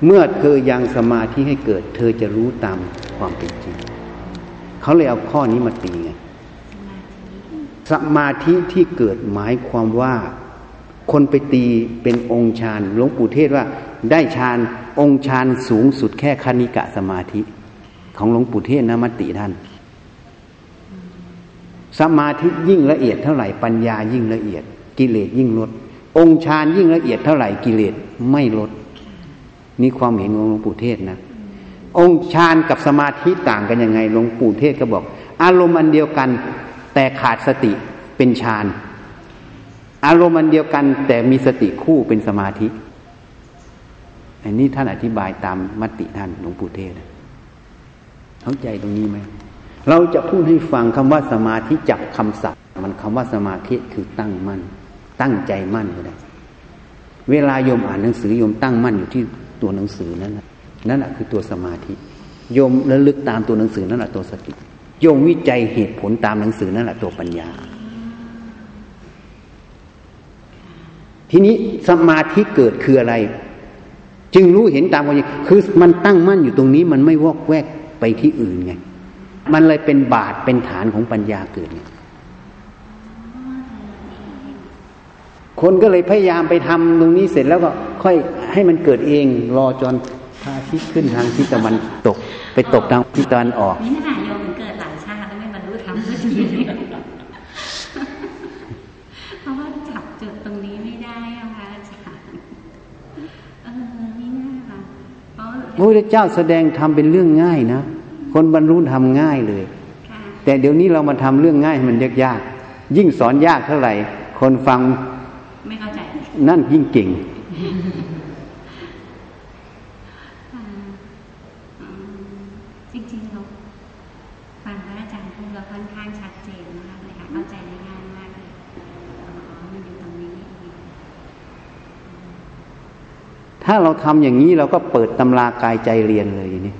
เมื่อเธอยังสมาธิให้เกิดเธอจะรู้ตามความเป็นจริงเขาเลยเอาข้อนี้มาตีไงสมาธิที่เกิดหมายความว่าคนไปตีเป็นองค์ฌานหลวงปู่เทศว่าได้ฌานองค์ฌานสูงสุดแค่คณิกะสมาธิของหลวงปู่เทศนะมติท่านสมาธิยิ่งละเอียดเท่าไหร่ปัญญายิ่งละเอียดกิเลสยิ่งลดองค์ฌานยิ่งละเอียดเท่าไหร่กิเลสไม่ลดนี่ความเห็นของหลวงปู่เทศนะองค์ฌานกับสมาธิต่างกันยังไงหลวงปู่เทศก็บอกอารมณ์อันเดียวกันแต่ขาดสติเป็นฌานอารมณ์อันเดียวกันแต่มีสติคู่เป็นสมาธิอันนี้ท่านอธิบายตามมติท่านหลวงปู่เทศเข้าใจตรงนี้ไหมเราจะพูดให้ฟังคำว่าสมาธิจับคำศัพท์มันคำว่าสมาธิคือตั้งมั่นตั้งใจมั่นก็ได้เวลาโยมอ่านหนังสือโยมตั้งมั่นอยู่ที่ตัวหนังสือนั้นนะนั่นแหะคือตัวสมาธิโยมระลึกตามตัวหนังสือนั่นแหละตัวสติโยมวิจัยเหตุผลตามหนังสือนั่นแหละตัวปัญญาทีนี้สมาธิเกิดคืออะไรจึงรู้เห็นตามความจริงคือมันตั้งมั่นอยู่ตรงนี้มันไม่วอกแวกไปที่อื่นไงมันเลยเป็นบาทเป็นฐานของปัญญาเกิดไงคนก็เลยพยายามไปทำตรงนี้เสร็จแล้วก็ค่อยให้มันเกิดเองรอจนพระอาทิตย์ขึ้นทางทิศตะวันตกไปตกทางทิศตะวันออกนี่ขนาดโยมเกิดหลายชาติแล้วไม่บรรลุธรรมสักทีเพราะว่าจับจุดตรงนี้ไม่ได้ค่ะอาจารย์เออนี่นะคะเพราะพระพุทธเจ้าแสดงธรรมเป็นเรื่องง่ายนะคนบรรลุธรรมง่ายเลยแต่เดี๋ยวนี้เรามาทำเรื่องง่ายมันยากยากยิ่งสอนยากเท่าไหร่คนฟังไม่เข้าใจนั่นยิ่งเก่งจริงๆเราฟังพระอาจารย์พูดเราค่อนข้างชัดเจนนะคะเลยค่ะเข้าใจได้ง่ายมากเลยมันอยู่ตรงนี้ถ้าเราทำอย่างนี้เราก็เปิดตำรากายใจเรียนเลยอย่างนี้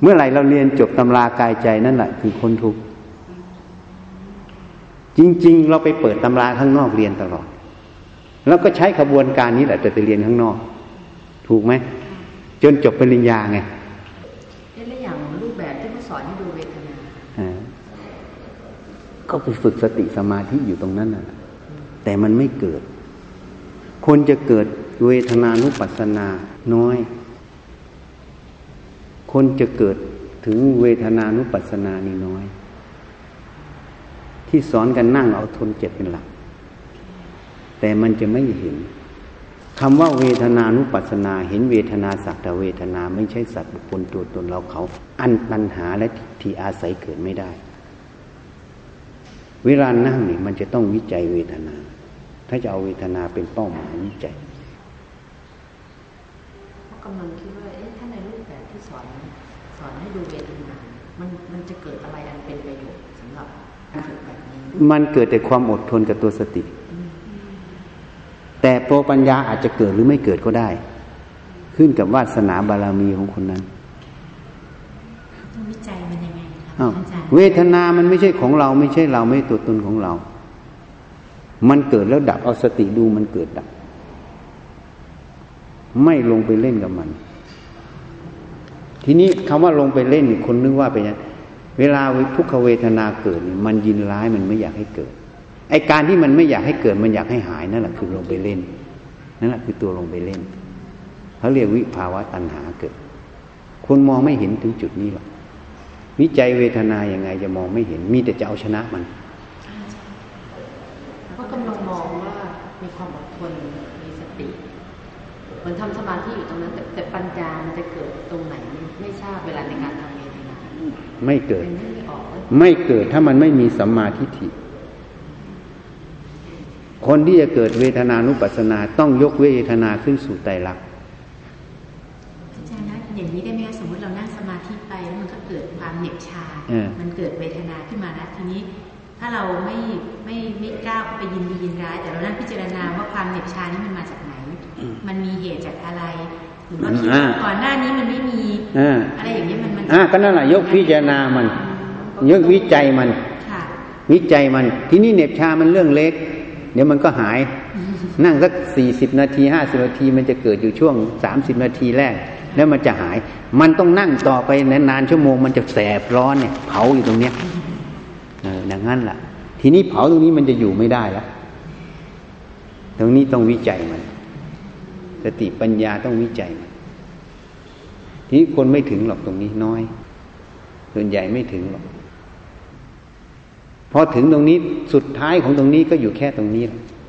เมื่อไหร่เราเรียนจบตำรากายใจนั่นแหละคือคนทุกข์จริงๆเราไปเปิดตำราข้างนอกเรียนตลอดแล้วก็ใช้ขบวนการนี้แหละจะไปเรียนข้างนอกถูกไหมจนจบปริญญาไงแล้วอย่างรูปแบบที่เขาสอนให้ดูเวทนาก็ไปฝึกสติสมาธิอยู่ตรงนั้นน่ะแต่มันไม่เกิดคนจะเกิดเวทนานุปัสสนาน้อยคนจะเกิดถึงเวทนานุปัสสนานี่น้อยที่สอนกันนั่งเอาทนเจ็บเป็นหลักแต่มันจะไม่เห็นคำว่าเวทนานุปัสสนาเห็นเวทนาสักแต่เวทนาไม่ใช่สัตว์บุคคลตัวตนเราเขาอันปัญหาและที่อาศัยเกิดไม่ได้เวลานั่งนี่มันจะต้องวิจัยเวทนาถ้าจะเอาเวทนาเป็นเป้าหมายวิจัยกำลังคิดว่าเอ๊ะถ้าในรูปแบบที่สอนสอนให้ดูเวทนามันมันจะเกิดอะไรอันเป็นประโยชน์สำหรับการฝึกแบบนี้มันเกิดแต่ความอดทนกับตัวสติแต่โปรปัญญาอาจจะเกิดหรือไม่เกิดก็ได้ขึ้นกับวาสนาบารมีของคนนั้นต้องวิจัยมันยังไงครับอาจารย์เวทนามันไม่ใช่ของเราไม่ใช่เราไม่ตัวตนของเรามันเกิดแล้วดับเอาสติดูมันเกิดดับไม่ลงไปเล่นกับมันทีนี้คำว่าลงไปเล่นคนนึกว่าเป็นยังเวลาทุกขเวทนาเกิดมันยินร้ายมันไม่อยากให้เกิดไอ้การที่มันไม่อยากให้เกิดมันอยากให้หายนั่นแหละคือลงไปเล่นนั่นแหละคือตัวลงไปเล่นเขาเรียกวิภาวะตัณหาเกิดคนมองไม่เห็นถึงจุดนี้หรอกวิจัยเวทนาอย่างไงจะมองไม่เห็นมีแต่จะเอาชนะมันก็กำลังมองว่ามีความอดทนมีสติเหมือนทำสมาธิอยู่ตรงนั้นแต่แต่ปัญญามันจะเกิดตรงไหนไม่ทราบเวลาในการทำเวทนาไม่เกิดไม่เกิดถ้ามันไม่มีสัมมาทิฏฐิคนที่จะเกิดเวทนานุปัสสนาต้องยกเวทนาขึ้นสู่ไตรลักษณ์อาจารย์นะอย่างนี้ได้ไหมสมมติเรานั่งสมาธิไปแล้วมันก็เกิด ความเหน็บชามันเกิดเวทนาขึ้นมาแล้วทีนี้ถ้าเราไม่ไม่ไม่กล้าไปยินดียินร้ายแต่เรานั่งพิจารณาว่าความเหน็บชานี่มันมาจากไหนมันมีเหตุจากอะไรหรือว่าก่อนหน้านี้มันไม่มีอะไรอย่างนี้มันมันอ่ะก็นั่นแหละยกพิจารณามันยกวิจัยมันวิจัยมันที่นี่เหน็บชามันเรื่องเล็กเดี๋ยวมันก็หายนั่งสักสี่สิบนาทีห้าสิบนาทีมันจะเกิดอยู่ช่วงสามสิบนาทีแรกแล้วมันจะหายมันต้องนั่งต่อไปนานๆชั่วโมงมันจะแสบร้อนเนี่ยเผาอยู่ตรงเนี้ยเออดังนั้นล่ะทีนี้เผาตรงนี้มันจะอยู่ไม่ได้แล้วตรงนี้ต้องวิจัยมันสติปัญญาต้องวิจัยมันทีนี้คนไม่ถึงหรอกตรงนี้น้อยส่วนใหญ่ไม่ถึงหรอกพอถึงตรงนี้สุดท้ายของตรงนี้ก็อยู่แค่ตรงนี้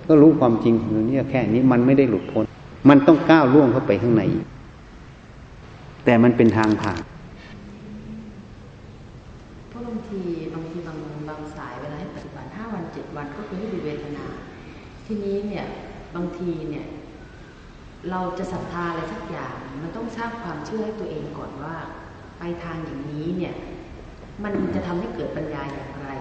ก็รู้ความจริงของตรงนี้แค่นี้มันไม่ได้หลุดพ้นมันต้องก้าวล่วงเข้าไปข้างในแต่มันเป็นทางผ่านเพราะบางทีบางทีบางบางสายเวลาให้ปฏิบัติห้าวันเจ็ดวันก็คือให้ดูเวทนาทีนี้เนี่ยบางทีเนี่ยเราจะศรัทธาอะไรสักอย่างมันต้องสร้างความเชื่อให้ตัวเองก่อนว่าไปทางอย่างนี้เนี่ยมันจะทำให้เกิดปัญญาอย่างไร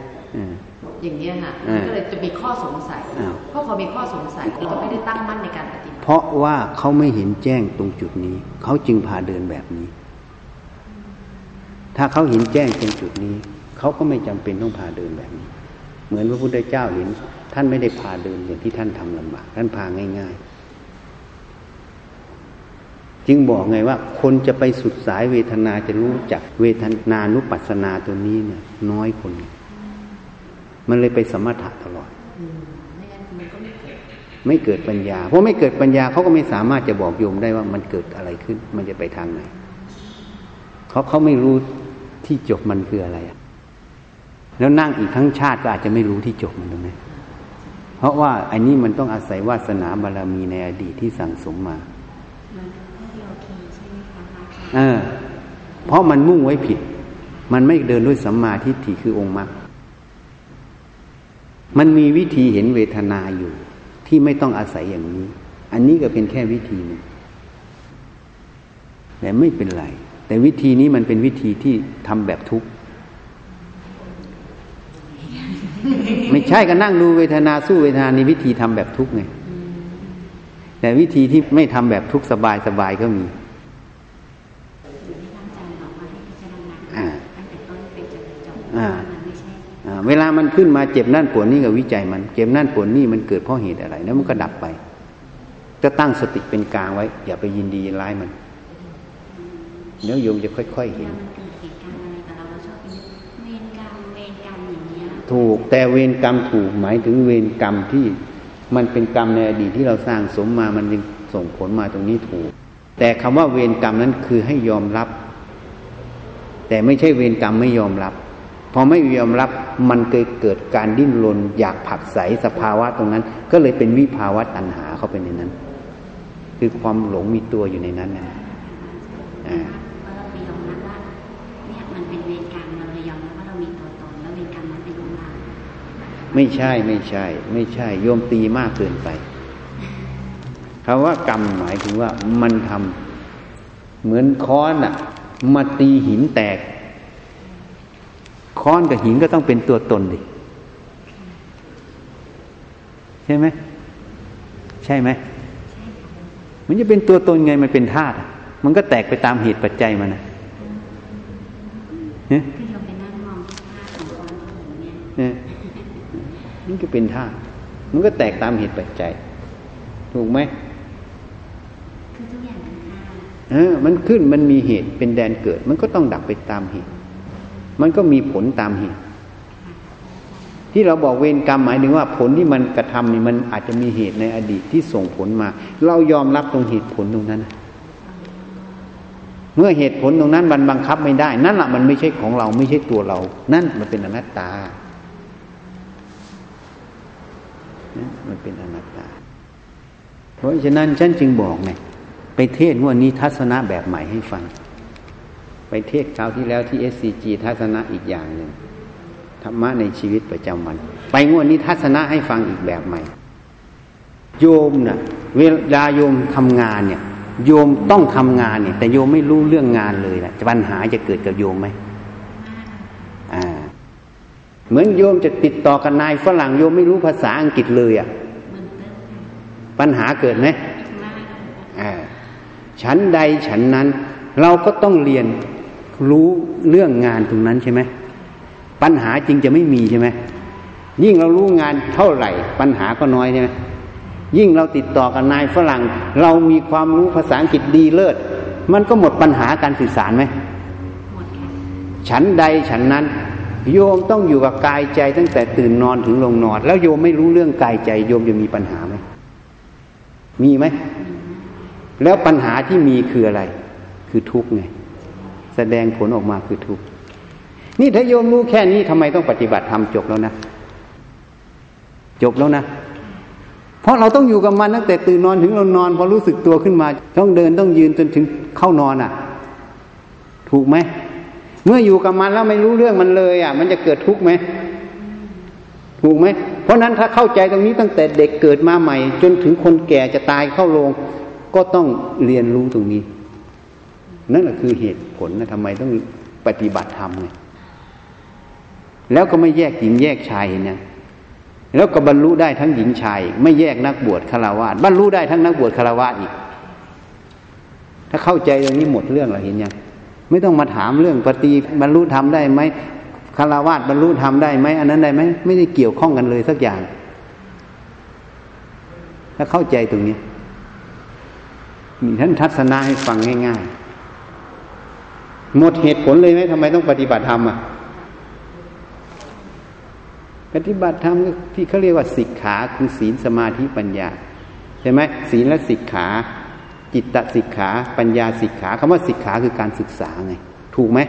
อย่างนี้ค่ะก็เลยจะมีข้อสงสัยเพราะเขามีข้อสงสัยเราก็ไม่ได้ตั้งมั่นในการปฏิบัติเพราะว่าเขาไม่เห็นแจ้งตรงจุดนี้เขาจึงพาเดินแบบนี้ถ้าเขาเห็นแจ้งตรงจุดนี้เขาก็ไม่จำเป็นต้องพาเดินแบบนี้เหมือนพระพุทธเจ้าเห็นท่านไม่ได้พาเดินอย่างที่ท่านทำลำบากท่านพาง่ายๆจึงบอกไงว่าคนจะไปสุดสายเวทนาจะรู้จักเวทนานุปัสสนาตัวนี้เนี่ยน้อยคนมันเลยไปสมถะตลอดไม่เกิดปัญญาเพราะไม่เกิดปัญญาเขาก็ไม่สามารถจะบอกโยมได้ว่ามันเกิดอะไรขึ้นมันจะไปทางไหนเขาเขาไม่รู้ที่จบมันคืออะไรแล้วนั่งอีกทั้งชาติก็อาจจะไม่รู้ที่จบมันตรงนั้นเพราะว่าอันนี้มันต้องอาศัยวาสนาบารมีในอดีตที่สั่งสมมาเออเพราะมันมุ่งไว้ผิดมันไม่เดินด้วยสัมมาทิฏฐิคือองค์มรรคมันมีวิธีเห็นเวทนาอยู่ที่ไม่ต้องอาศัยอย่างนี้อันนี้ก็เป็นแค่วิธีหนึ่งแต่ไม่เป็นไรแต่วิธีนี้มันเป็นวิธีที่ทำแบบทุกข์ไม่ใช่ก็นั่งดูเวทนาสู้เวทนานี่วิธีทำแบบทุกข์ไงแต่วิธีที่ไม่ทำแบบทุกข์สบายสบายก็มีอ่าอ่าเวลามันขึ้นมาเจ็บนั่นปวดนี่ก็วิจัยมันเจ็บนั่นปวดนี่มันเกิดเพราะเหตุอะไรแล้วมันก็ดับไปก็ตั้งสติเป็นกลางไว้อย่าไปยินดีร้ายมันเดี๋ยวโยมจะค่อยๆเห็นถูกแต่เวรกรรมถูกหมายถึงเวรกรรมที่มันเป็นกรรมในอดีตที่เราสร้างสมมามันจึงส่งผลมาตรงนี้ถูกแต่คำว่าเวรกรรมนั้นคือให้ยอมรับแต่ไม่ใช่เวรกรรมไม่ยอมรับพอไม่ยอมรับมันเกิดเกิดการดิ้นรนอยากผลักไสสภาวะตรงนั้นก็เลยเป็นวิภาวะตัณหาเข้าไปในนั้นคือความหลงมีตัวอยู่ในนั้นนะอ่าพอเราไปยอมรับว่าเนี่ยมันเป็นเวรกรรมเราเลยยอมรับว่าเรามีตัวตนแล้วเวรกรรมนั้นเป็นของเราไม่ใช่ไม่ใช่ไม่ใช่โยมตีมากเกินไปคำว่ากรรมหมายถึงว่ามันทำเหมือนค้อนน่ะมาตีหินแตกค้อนกับหินก็ต้องเป็นตัวตนดิใช่ไหมใช่ไหมมันจะเป็นตัวตนไงมันเป็นธาตุมันก็แตกไปตามเหตุปัจจัยมันนะเนี่ยนี่ก็เป็นธาตุมันก็แตกตามเหตุปัจจัยถูกไหมคือทุกอย่างเป็นธาตุเออมันขึ้นมันมีเหตุเป็นแดนเกิดมันก็ต้องดับไปตามเหตุมันก็มีผลตามเหตุที่เราบอกเวรกรรมหมายถึงว่าผลที่มันกระทำนี่มันอาจจะมีเหตุในอดีตที่ส่งผลมาเรายอมรับตรงเหตุผลตรงนั้นเมื่อเหตุผลตรงนั้นมันบังคับไม่ได้นั่นแหละมันไม่ใช่ของเราไม่ใช่ตัวเรานั่นมันเป็นอนัตตานะมันเป็นอนัตตาเพราะฉะนั้นฉันจึงบอกไงไปเทศน์ว่านี้ทัศนะแบบใหม่ให้ฟังไปเทศคราวที่แล้วที่ เอส ซี จี ทัศนะอีกอย่างหนึ่งธรรมะในชีวิตประจำวันไปงวดนี้ทัศนะให้ฟังอีกแบบใหม่โยมน่ะเวลาโยมทำงานเนี่ยโยมต้องทำงานเนี่ยแต่โยมไม่รู้เรื่องงานเลยนะปัญหาจะเกิดกับโยมไหม เหมือนโยมจะติดต่อกับนายฝรั่งโยมไม่รู้ภาษาอังกฤษเลยอ่ะปัญหาเกิดไหมฉันใดฉันนั้นเราก็ต้องเรียนรู้เรื่องงานตรงนั้นใช่ไหมปัญหาจริงจะไม่มีใช่ไหมยิ่งเรารู้งานเท่าไหร่ปัญหาก็น้อยใช่ไหมยิ่งเราติดต่อกับนายฝรั่งเรามีความรู้ภาษาอังกฤษดีเลิศมันก็หมดปัญหาการสื่อสารไหมหมดค่ะฉันใดฉันนั้นโยมต้องอยู่กับกายใจตั้งแต่ตื่นนอนถึงลงนอนแล้วโยมไม่รู้เรื่องกายใจโยมจะมีปัญหาไหมมีไหมแล้วปัญหาที่มีคืออะไรคือทุกข์ไงแสดงผลออกมาคือทุกข์นี่ถ้าโยมรู้แค่นี้ทำไมต้องปฏิบัติธรรมจบแล้วนะจบแล้วนะเพราะเราต้องอยู่กับมันตั้งแต่ตื่นนอนถึงเรานอนพอรู้สึกตัวขึ้นมาต้องเดินต้องยืนจนถึงเข้านอนอ่ะถูกไหมเมื่ออยู่กับมันแล้วไม่รู้เรื่องมันเลยอ่ะมันจะเกิดทุกข์ไหมถูกไหมเพราะนั้นถ้าเข้าใจตรงนี้ตั้งแต่เด็กเกิดมาใหม่จนถึงคนแก่จะตายเข้าโรงก็ต้องเรียนรู้ตรงนี้นั่นแหละคือเหตุผลนะทำไมต้องปฏิบัติธรรมไงแล้วก็ไม่แยกหญิงแยกชายเนี่ยแล้วก็บรรลุได้ทั้งหญิงชายไม่แยกนักบวชฆราวาสบรรลุได้ทั้งนักบวชฆราวาสอีกถ้าเข้าใจตรงนี้หมดเรื่องแล้วเห็นยังไม่ต้องมาถามเรื่องปฏิบรรลุธรรมได้ไหมฆราวาสบรรลุธรรมได้ไหมอันนั้นได้ไหมไม่ได้เกี่ยวข้องกันเลยสักอย่างถ้าเข้าใจตรงนี้มีท่านทัศนาให้ฟังง่ายๆหมดเหตุผลเลยไหมทำไมต้องปฏิบัติธรรมอ่ะปฏิบัติธรรมที่เขาเรียกว่าสิกขาคือศีลสมาธิปัญญาใช่ไหมศีลและสิกขาจิตตสิกขาปัญญาสิกขาคำว่าสิกขาคือการศึกษาไงถูกไหม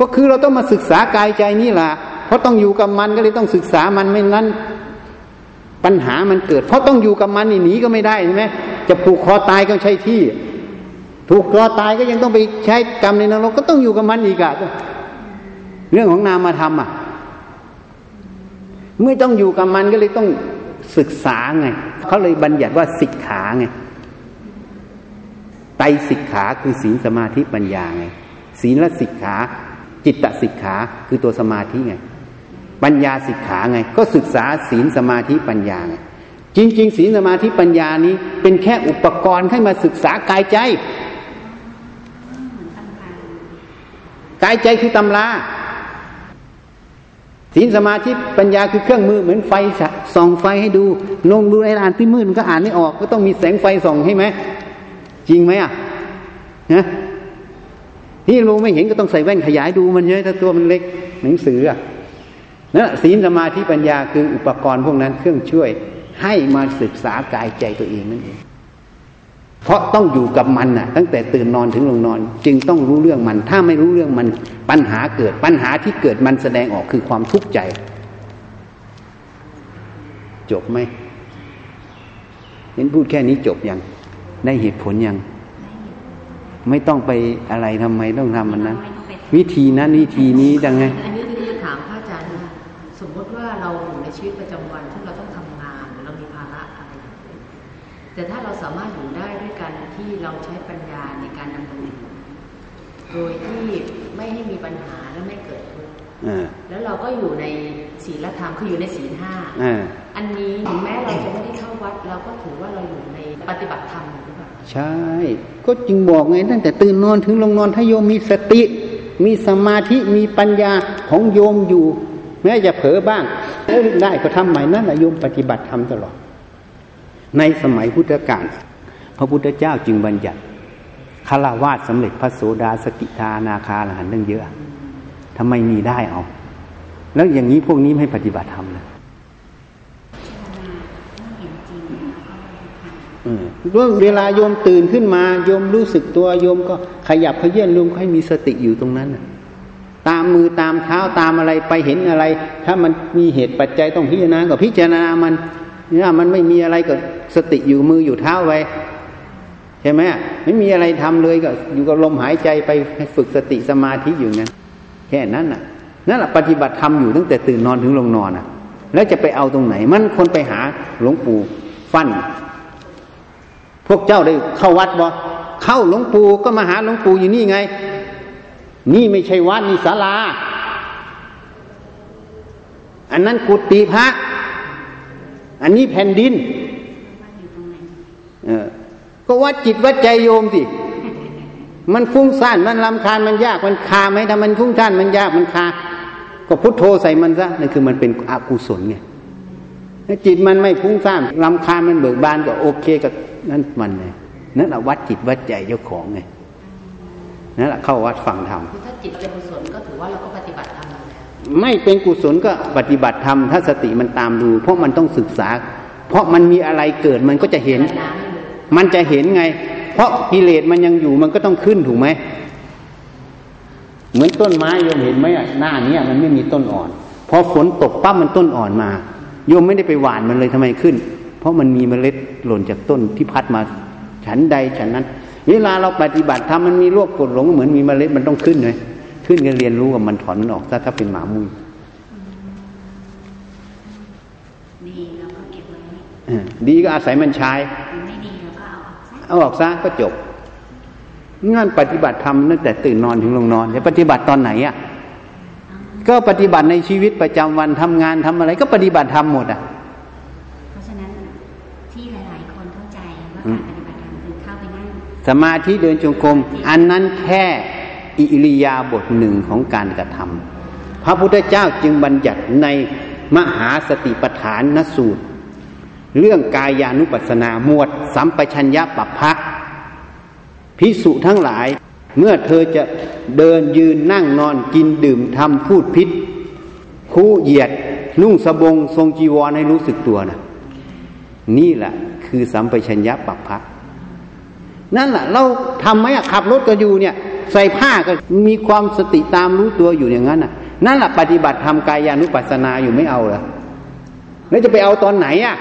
ก็คือเราต้องมาศึกษากายใจนี่แหละเพราะต้องอยู่กับมันก็เลยต้องศึกษามันไม่นั้นปัญหามันเกิดเพราะต้องอยู่กับมันหนีก็ไม่ได้ใช่ไหมจะผูกคอตายก็ใช่ที่ถูกคอตายก็ยังต้องไปใช้กรรมในนรกก็ต้องอยู่กับมันอีกอะเรื่องของนามธรรมอะเมื่อต้องอยู่กับมันก็เลยต้องศึกษาไงเขาเลยบัญญัติว่าสิกขาไงไตรสิกขาคือศีลสมาธิปัญญาไงศีลสิกขาจิตตสิกขาคือตัวสมาธิไงปัญญาสิกขาไงก็ศึกษาศีลสมาธิปัญญาไงจริงๆศีลสมาธิปัญญานี้เป็นแค่อุปกรณ์ให้มาศึกษากายใจกายใจคือตำราศีลสมาธิปัญญาคือเครื่องมือเหมือนไฟส่องไฟให้ดูลงดูในอ่านที่มืดมันก็อ่านไม่ออกก็ต้องมีแสงไฟส่องให้ไหมจริงไหมอ่ะนะที่เราไม่เห็นก็ต้องใส่แว่นขยายดูมันเยอะถ้าตัวมันเล็กหนังสืออ่ะนะศีลสมาธิปัญญาคืออุปกรณ์พวกนั้นเครื่องช่วยให้มาศึกษากายใจตัวเองนั่นเองเพราะต้องอยู่กับมันน่ะตั้งแต่ตื่นนอนถึงลงนอนจึงต้องรู้เรื่องมันถ้าไม่รู้เรื่องมันปัญหาเกิดปัญหาที่เกิดมันแสดงออกคือความทุกข์ใจจบไหมเห็นพูดแค่นี้จบยังได้เหตุผลยังไม่ต้องไปอะไรทำไมต้องทำมันนะวิธีนั้นวิธีนี้ดังไงอันนี้ที่จะถามพระอาจารย์สมมติว่าเราอยู่ในชีวิตประจำวันที่เราต้องทำงานเรามีภาระอะไรแต่ถ้าเราสามารถอยู่ได้ด้วยการที่เราใช้ปัญญาในการดำเนินโดยที่ไม่ให้มีปัญหาและไม่เกิดทุกข์แล้วเราก็อยู่ในศีลธรรมคืออยู่ในศีลห้าอันนี้ถึงแม้เราจะไม่ได้เข้าวัดเราก็ถือว่าเราอยู่ในปฏิบัติธรรมหรือเปล่าใช่ก็จึงบอกไงตั้งแต่ตื่นนอนถึงลงนอนถ้าโยมมีสติมีสมาธิมีปัญญาของโยมอยู่แม้จะเผลอบ้างได้ก็ทำใหม่นั่นแหละโยมปฏิบัติธรรมตลอดในสมัยพุทธกาลพระพุทธเจ้าจึงบัญญัติฆราวาสสำเร็จพระโสดาสกิทาอนาคาอรหันต์ตั้งเยอะทำไมมีได้เอาแล้วอย่างนี้พวกนี้ไม่ปฏิบัติธรรมนะเวลาโยมตื่นขึ้นมาโยมรู้สึกตัวโยมก็ขยับเขยื้อนโยมให้มีสติอยู่ตรงนั้นตามมือตามเท้าตามอะไรไปเห็นอะไรถ้ามันมีเหตุปัจจัยต้องพิจารณาก็พิจารณามันเนี่ยมันไม่มีอะไรก็สติอยู่มืออยู่เท้าไว้ใช่ไหมไม่มีอะไรทำเลยก็อยู่กับลมหายใจไปฝึกสติสมาธิอยู่นั้นแค่นั้นน่ะนั่นแหละปฏิบัติธรรมอยู่ตั้งแต่ตื่นนอนถึงลงนอนน่ะแล้วจะไปเอาตรงไหนมันคนไปหาหลวงปู่ฟั่นพวกเจ้าได้เข้าวัดบ่เข้าหลวงปู่ก็มาหาหลวงปู่อยู่นี่ไงนี่ไม่ใช่วัดนี่ศาลา อันนั้นกุฏิพระอันนี้แผ่นดินก็วัดจิตวัดใจโยมสิมันฟุ้งซ่านมันรำคาญมันยากมันคาไหมถ้ามันฟุ้งซ่านมันยากมันคาก็พุทโธใส่มันซะนั่นคือมันเป็นอกุศลไงถ้าจิตมันไม่ฟุ้งซ่านรำคาญมันเบิกบานก็โอเคกับนั่นมันไงนั่นวัดจิตวัดใจเจ้าของไงนั่นแหละเข้าวัดฟังธรรมถ้าจิตเป็นกุศลก็ถือว่าเราก็ปฏิบัติธรรมไม่เป็นกุศลก็ปฏิบัติธรรมถ้าสติมันตามดูเพราะมันต้องศึกษาเพราะมันมีอะไรเกิดมันก็จะเห็นมันจะเห็นไงเพราะกิเลสมันยังอยู่มันก็ต้องขึ้นถูกไหมเหมือนต้นไม้โยมเห็นไหมหน้านี้มันไม่มีต้นอ่อนพอฝนตกปั๊บมันต้นอ่อนมาโยมไม่ได้ไปหว่านมันเลยทำไมขึ้นเพราะมันมีเมล็ดหล่นจากต้นที่พัดมาฉันใดฉันนั้นเวลาเราปฏิบัติธรรมมันมีโลภโกรธหลงเหมือนมีเมล็ดมันต้องขึ้นเลยขึ้นก็เรียนรู้กับมันถอนมันออกถ้าถ้าเป็นหมามุ้ยดีเราก็เก็บไว้ดีก็อาศัยมันใช้ไม่ดีเราก็เอาออกซะเอาออกซะก็จบงานปฏิบัติธรรมตั้งแต่ตื่นนอนถึงลงนอนจะปฏิบัติตอนไหนอ่ะก็ปฏิบัติในชีวิตประจำวันทำงานทำอะไรก็ปฏิบัติธรรมหมดอ่ะเพราะฉะนั้นที่หลายๆคนเข้าใจว่าการปฏิบัติธรรมคือเข้าไปนั่งสมาธิเดินจงกรมอันนั้นแค่อิริยาบถหนึ่งของการกระทำพระพุทธเจ้าจึงบัญญัติในมหาสติปัฏฐานสูตรเรื่องกายานุปัสสนาหมวดสัมปชัญญะปัปภะภิกษุทั้งหลายเมื่อเธอจะเดินยืนนั่งนอนกินดื่มทำพูดพิษคู่เหยียดนุ่งสบงทรงจีวรให้รู้สึกตัวนะนี่แหละคือสัมปชัญญะปัปภะนั่นแหละเราทำไหมขับรถก็อยู่เนี่ยใส่ผ้าก็มีความสติตามรู้ตัวอยู่อย่างนั้นน่ะนั่นแหละปฏิบัติทำกายานุปัสสนาอยู่ไม่เอาเหรอแล้วจะไปเอาตอนไหนอ่ะ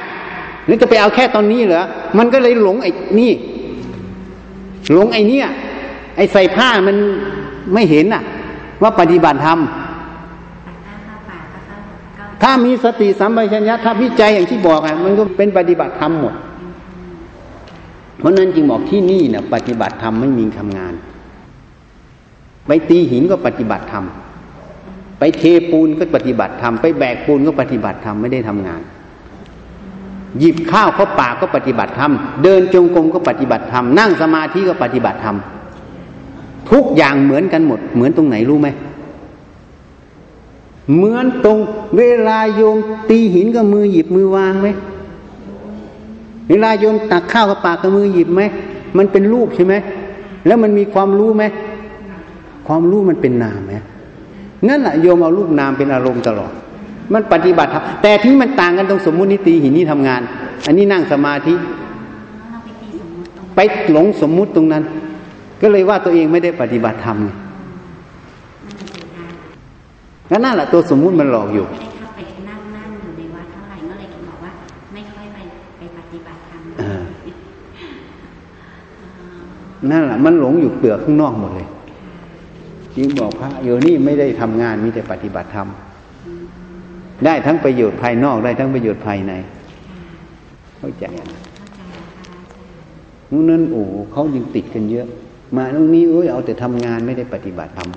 แล้วจะไปเอาแค่ตอนนี้เหรอมันก็เลยหลงไอ้นี่หลงไอ้นี่ไอ้ใส่ผ้ามันไม่เห็นน่ะว่าปฏิบัติธรรมถ้ามีสติสัมปชัญญะถ้าวิจัยอย่างที่บอกอ่ะมันก็เป็นปฏิบัติธรรมหมดเพราะนั้นจึงบอกที่นี่น่ะปฏิบัติธรรมไม่มีทำงานไปตีหินก็ปฏิบัติธรรมไปเทปูนก็ปฏิบัติธรรมไปแบกปูนก็ปฏิบัติธรรมไม่ได้ทำงานหยิบข้าวเข้าปากก็ปฏิบัติธรรมเดินจงกรมก็ปฏิบัติธรรมนั่งสมาธิก็ปฏิบัติธรรมทุกอย่างเหมือนกันหมดเหมือนตรงไหนรู้ไหมเหมือนตรงเวลาโยมตีหินก็มือหยิบมือวางไหมเวลาโยมตักข้าวเข้าปากก็มือหยิบไหมมันเป็นรูปใช่ไหมแล้วมันมีความรู้ไหมความรู้มันเป็นนามไหมนั่นแหละโยมเอารูปนามเป็นอารมณ์ตลอดมันปฏิบัติธรรมแต่ที่มันต่างกันตรงสมมุตินิติหินนี่ทำงานอันนี้นั่งสมาธิไปหลงสมมุติตรงนั้นก็เลยว่าตัวเองไม่ได้ปฏิบัติธรรมนั่นนั่นแหละตัวสมมุติมันหลอกอยู่ไปนั่งนั่งอยู่ในวัดเท่าไหร่ก็เลยบอกว่าไม่ค่อยไปไปปฏิบัติธรรมนั่นแหละมันหลงอยู่เปลือกข้างนอกหมดเลยจึงบอกพระโยนี่ไม่ได้ทำงานมีแต่ปฏิบัติธรรมได้ทั้งประโยชน์ภายนอกได้ทั้งประโยชน์ภายในเข้าใจไหมนั่นโอ้เขายิ่งติดกันเยอะมาตรงนี้โอ้ยเอาแต่ทำงานไม่ได้ปฏิบัติธรรม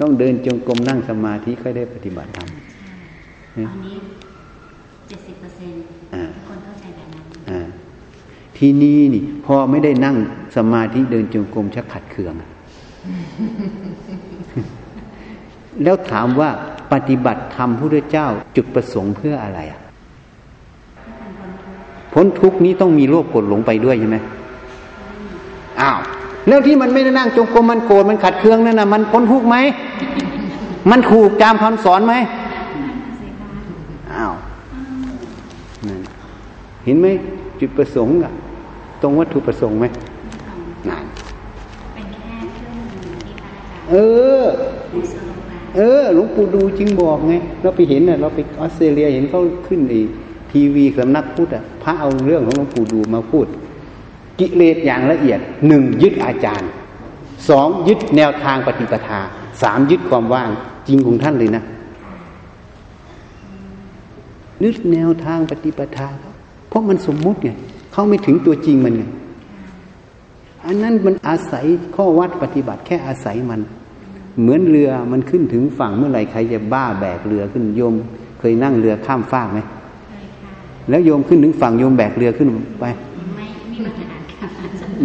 ต้องเดินจงกรมนั่งสมาธิค่อยได้ปฏิบัติธรรมตอนนี้เจ็ดสิบเปอร์เซ็นต์ทุกคนเข้าใจแบบนั้นที่นี่นี่พอไม่ได้นั่งสมาธิเดินจงกรมชักขัดเคืองแล้วถามว่าปฏิบัติธรรมพระพุทธเจ้าจุดประสงค์เพื่ออะไรอ่ะพ้นทุกข์นี้ต้องมีโลภโกรธหลงไปด้วยใช่ไหมอ้าวแล้วที่มันไม่ได้นั่งจงกรมมันโกรธมันขัดเคืองนั่นน่ะมันพ้นทุกข์ไหมมันถูกตามคำสอนไหมอ้าวนั่นเห็นไหมจุดประสงค์อ่ะตรงวัตถุประสงค์ไหมนั่นเออเออหลวงปู่ดูจึงบอกไงเราไปเห็นน่ะเราไปออสเตรเลียเห็นเขาขึ้นไอ้ทีวีสำนักพุทธอ่ะพระเอาเรื่องของหลวงปู่ดูมาพูดกิเลสอย่างละเอียดหนึ่งยึดอาจารย์สองยึดแนวทางปฏิปทาสามยึดความว่างจริงของท่านเลยนะยึดแนวทางปฏิปทาเพราะมันสมมุติไงเขาไม่ถึงตัวจริงมันไงอันนั้นมันอาศัยข้อวัดปฏิบัติแค่อาศัยมัน เหมือนเรือมันขึ้นถึงฝั่งเมื่อไหร่ใครจะบ้าแบกเรือขึ้นโยมเคยนั่งเรือข้ามฟากไหมแล้วโยมขึ้นถึงฝั่งโยมแบกเรือขึ้นไปไม่ไม่หนักค่ะ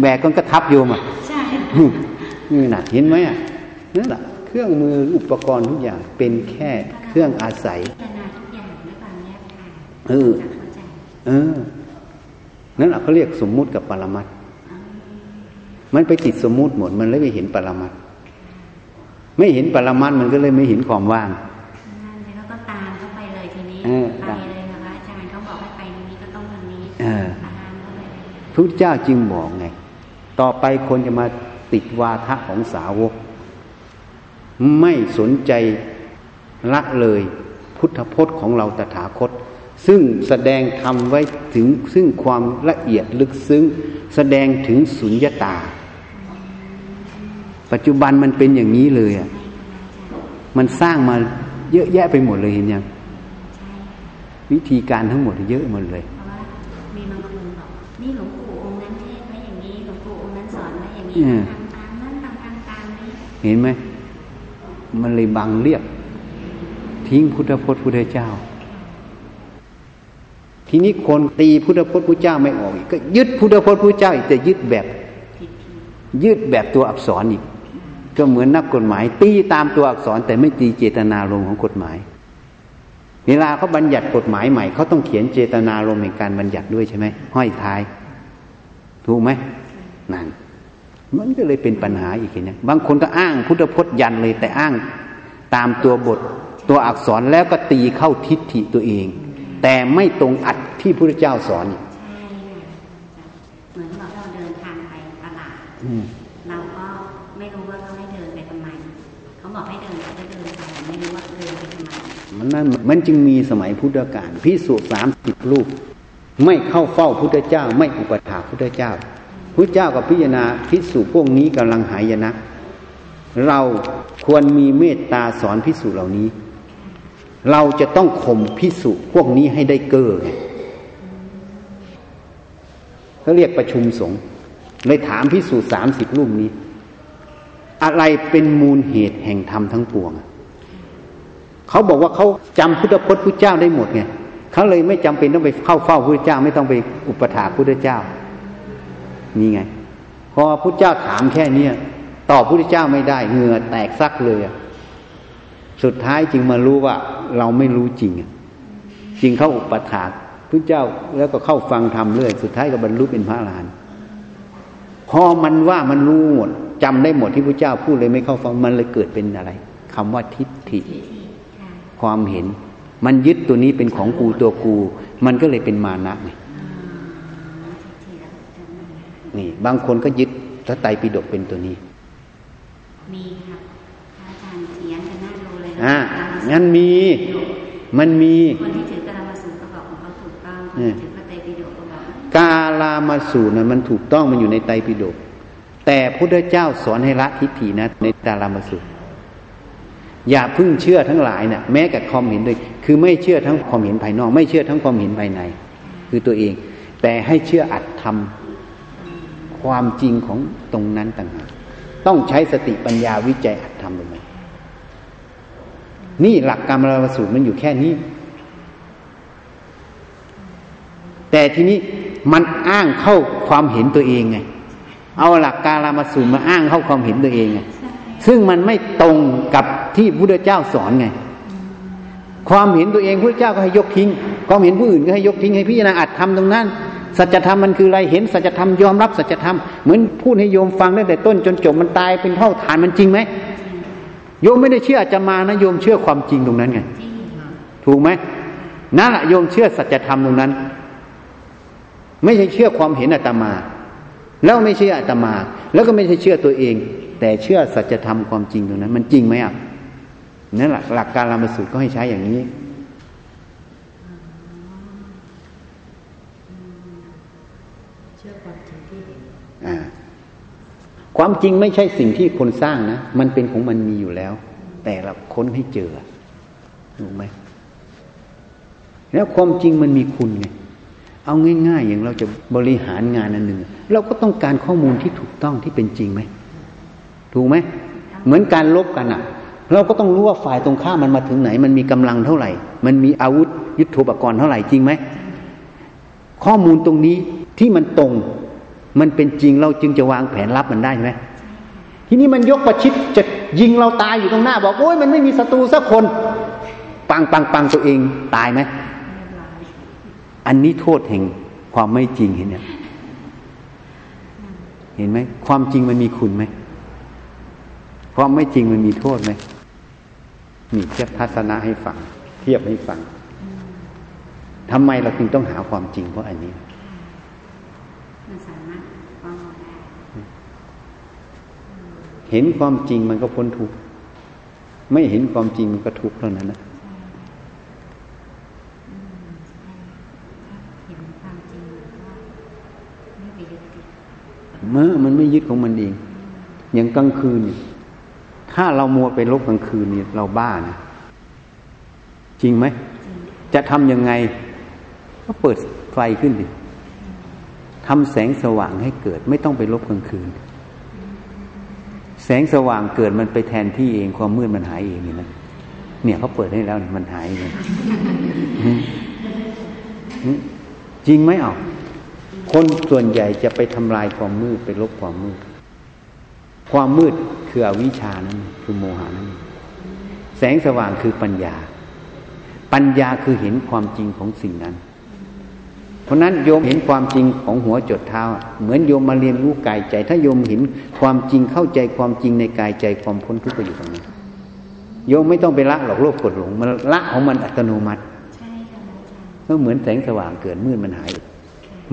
แบกก็กระทับโยมอ่ะใช่นี่หนักเห็นไหมอ่ะนั่นแหละเครื่องมืออุปกรณ์ทุกอย่างเป็นแค่เครื่องอาศัยเออเออนั่นแหละเขาเรียกสมมุติกับปรมัตถ์มันไปติดสมมุติหมดมันเลยไม่เห็นปรมัตถ์ไม่เห็นปรมัตถ์มันก็เลยไม่เห็นความว่างแล้วก็ตามเข้าไปเลยทีนี้ไปเลยนะคะอาจารย์เขาบอกให้ไปนี้ก็ต้องทางนี้ตามเข้าไปพระพุทธเจ้าจึงบอกไงต่อไปคนจะมาติดวาทะของสาวกไม่สนใจละเลยพุทธพจน์ของเราตถาคตซึ่งแสดงธรรมไว้ถึงซึ่งความละเอียดลึกซึ้งแสดงถึงสุญญตาปัจจุบันมันเป็นอย่างนี้เลยอ่ะมันสร้างมาเยอะแยะไปหมดเลยเห็นยังวิธีการทั้งหมดเยอะหมดเลยมีบางคนบอกนี่หลวงปู่องค์นั้นเทศไว้อย่างนี้หลวงปู่องค์นั้นสอนไว้อย่างนี้ทำตามนั้นทำตามตามนี้เห็นไหมมันเลยบังเรียบทิ้งพุทธพจน์พุทธเจ้าทีนี้คนตีพุทธพจน์พุทธเจ้าไม่ออกอีกก็ยึดพุทธพจน์พุทธเจ้าอีกจะยึดแบบยึดแบบตัวอักษรอีกก็เหมือนนักกฎหมายตีตามตัวอักษรแต่ไม่ตีเจตนารมณ์ของกฎหมายเวลาเขาบัญญัติกฎหมายใหม่เขาต้องเขียนเจตนารมณ์ในการบัญญัติด้วยใช่ไหมห้อยท้ายถูกไหมนั่นมันก็เลยเป็นปัญหาอีกเนี่ยบางคนก็อ้างพุทธพจน์ยันเลยแต่อ้างตามตัวบทตัวอักษรแล้วก็ตีเข้าทิฏฐิตัวเองแต่ไม่ตรงอัดที่พระพุทธเจ้าสอนใช่เหมือนเราเดินทางไปตลาดเราก็ไม่รู้ว่าเขาให้เดินไปทำไมเขาบอกให้เดินเราก็เดินไปไม่รู้ว่าเดินไปทำไมมันนั่นมันจึงมีสมัยพุทธกาลภิกษุสามสิบรูปไม่เข้าเฝ้าพระพุทธเจ้าไม่อุปถากพระพุทธเจ้าพระเจ้ากับพิจารณาภิกษุพวกนี้กำลังหายนะเราควรมีเมตตาสอนภิกษุเหล่านี้เราจะต้องข่มภิกษุพวกนี้ให้ได้เก้อไงเขาเรียกประชุมสงฆ์เลยถามภิกษุสามสิบรูปนี้อะไรเป็นมูลเหตุแห่งธรรมทั้งปวงเขาบอกว่าเขาจำพุทธพจน์พระเจ้าได้หมดไงเขาเลยไม่จำเป็นต้องไปเข้าเฝ้าพระเจ้าไม่ต้องไปอุปถากพระเจ้านี่ไงพอพุทธเจ้าถามแค่นี้ตอบพุทธเจ้าไม่ได้เหงื่อแตกซักเลยสุดท้ายจึงมารู้ว่าเราไม่รู้จริงจริงเข้าอุปถากพุทธเจ้าแล้วก็เข้าฟังธรรมเรื่อยสุดท้ายก็บรรลุเป็นพระอรหันต์พอมันว่ามันรู้หมดจำได้หมดที่พุทธเจ้าพูดเลยไม่เข้าฟังมันเลยเกิดเป็นอะไรคำว่าทิฏฐิความเห็นมันยึดตัวนี้เป็นของกูตัวกูมันก็เลยเป็นมานะไงนี่บางคนก็ยึดพระไตรปิฎกเป็นตัวนี้มีครับอาจารย์เสียงจะน่าดูเลยอ่ะงั้นมีมันมีคนที่ถือกาลามาสูตรก็บอกของเขาถูกต้องคนที่ถือพระไตรปิฎกก็บอกกาลามาสูตรน่ะมันถูกต้องมันอยู่ในไตรปิฎกแต่พระพุทธเจ้าสอนให้ละทิฏฐินะในกาลามาสูตรอย่าพึ่งเชื่อทั้งหลายน่ะแม้กับความเห็นด้วยคือไม่เชื่อทั้งความเห็นภายนอกไม่เชื่อทั้งความเห็นภายในคือตัวเองแต่ให้เชื่ออัตธรรมความจริงของตรงนั้นต่างหากต้องใช้สติปัญญาวิจัยอัตธรรมลงไปนี่หลักกรรมราสูตรมันอยู่แค่นี้แต่ทีนี้มันอ้างเข้าความเห็นตัวเองไงเอาหลักการราสูตรมาอ้างเข้าความเห็นตัวเองไงซึ่งมันไม่ตรงกับที่พุทธเจ้าสอนไงความเห็นตัวเองพุทธเจ้าก็ให้ยกทิ้งความเห็นผู้อื่นก็ให้ยกทิ้งให้พิจารณาอัตธรรมตรงนั้นสัจธรรมมันคืออะไรเห็นสัจธรรมยอมรับสัจธรรมเหมือนพูดให้โยมฟังตั้งแต่ต้นจนจบมันตายเป็นเท่าฐานมันจริงไหมโยมไม่ได้เชื่ออาจจะมานะโยมเชื่อความจริงตรงนั้นไงถูกไหมนั่นแหละโยมเชื่อสัจธรรมตรงนั้นไม่ใช่เชื่อความเห็นอาตมาแล้วไม่เชื่ออาตมาแล้วก็ไม่ใช่เชื่อตัวเองแต่เชื่อสัจธรรมความจริงตรงนั้นมันจริงไหมอ่ะนั่นแหละหลักการรามสูตรก็ให้ใช้อย่างนี้ความจริงไม่ใช่สิ่งที่คนสร้างนะมันเป็นของมันมีอยู่แล้วแต่เราค้นให้เจอถูกไหมแล้วความจริงมันมีคุณไงเอาง่ายๆอย่างเราจะบริหารงานอันหนึ่งเราก็ต้องการข้อมูลที่ถูกต้องที่เป็นจริงไหมถูกไหม เหมือนการลบกันอ่ะเราก็ต้องรู้ว่าฝ่ายตรงข้ามมันมาถึงไหนมันมีกำลังเท่าไหร่มันมีอาวุธยุทโธปกรณ์เท่าไหร่จริงไหมข้อมูลตรงนี้ที่มันตรงมันเป็นจริงเราจึงจะวางแผนรับมันได้ใช่ไหมทีนี้มันยกประชิดจะยิงเราตายอยู่ตรงหน้าบอกโอ้ยมันไม่มีศัตรูสักคนปังปังปังตัวเองตายไหมอันนี้โทษแห่งความไม่จริงเห็นไหมเห็นไหมความจริงมันมีคุณไหมความไม่จริงมันมีโทษไหมนี่เทียบทัศนะให้ฟังเทียบให้ฟังทำไมเราจึงต้องหาความจริงเพราะอันนี้มันสามารถป้องกันเห็นความจริงมันก็พ้นทุกข์ไม่เห็นความจริงมันก็ทุกข์เท่านั้นนะเห็นความจริงมันก็ไม่ไปยึดติดเมื่อมันไม่ยึดของมันเองอย่างกลางคืนถ้าเรามัวไปลบกลางคืนนี่เราบ้านะจริงไหมจะทำยังไงก็เปิดไฟขึ้นดิทำแสงสว่างให้เกิดไม่ต้องไปลบกลางคืนแสงสว่างเกิดมันไปแทนที่เองความมืดมันหายเองนี่นะเนี่ยเขาเปิดให้แล้วเนี่ยมันหายเลย จริงไหมอ่ะคนส่วนใหญ่จะไปทำลายความมืดไปลบความมืดความมืดคืออวิชชานั่นคือโมหะนั่นแสงสว่างคือปัญญาปัญญาคือเห็นความจริงของสิ่งนั้นเพราะนั้นโยมเห็นความจริงของหัวจดเท้าเหมือนโยมมาเรียนรู้กายใจถ้าโยมเห็นความจริงเข้าใจความจริงในกายใจความพ้นทุกข์ก็อยู่ตรงนี้โยมไม่ต้องไปละหรอกโลภโกรธหลงมันละของมันอัตโนมัติใช่ค่ะก็เหมือนแสงสว่างเกิดมืดมันหาย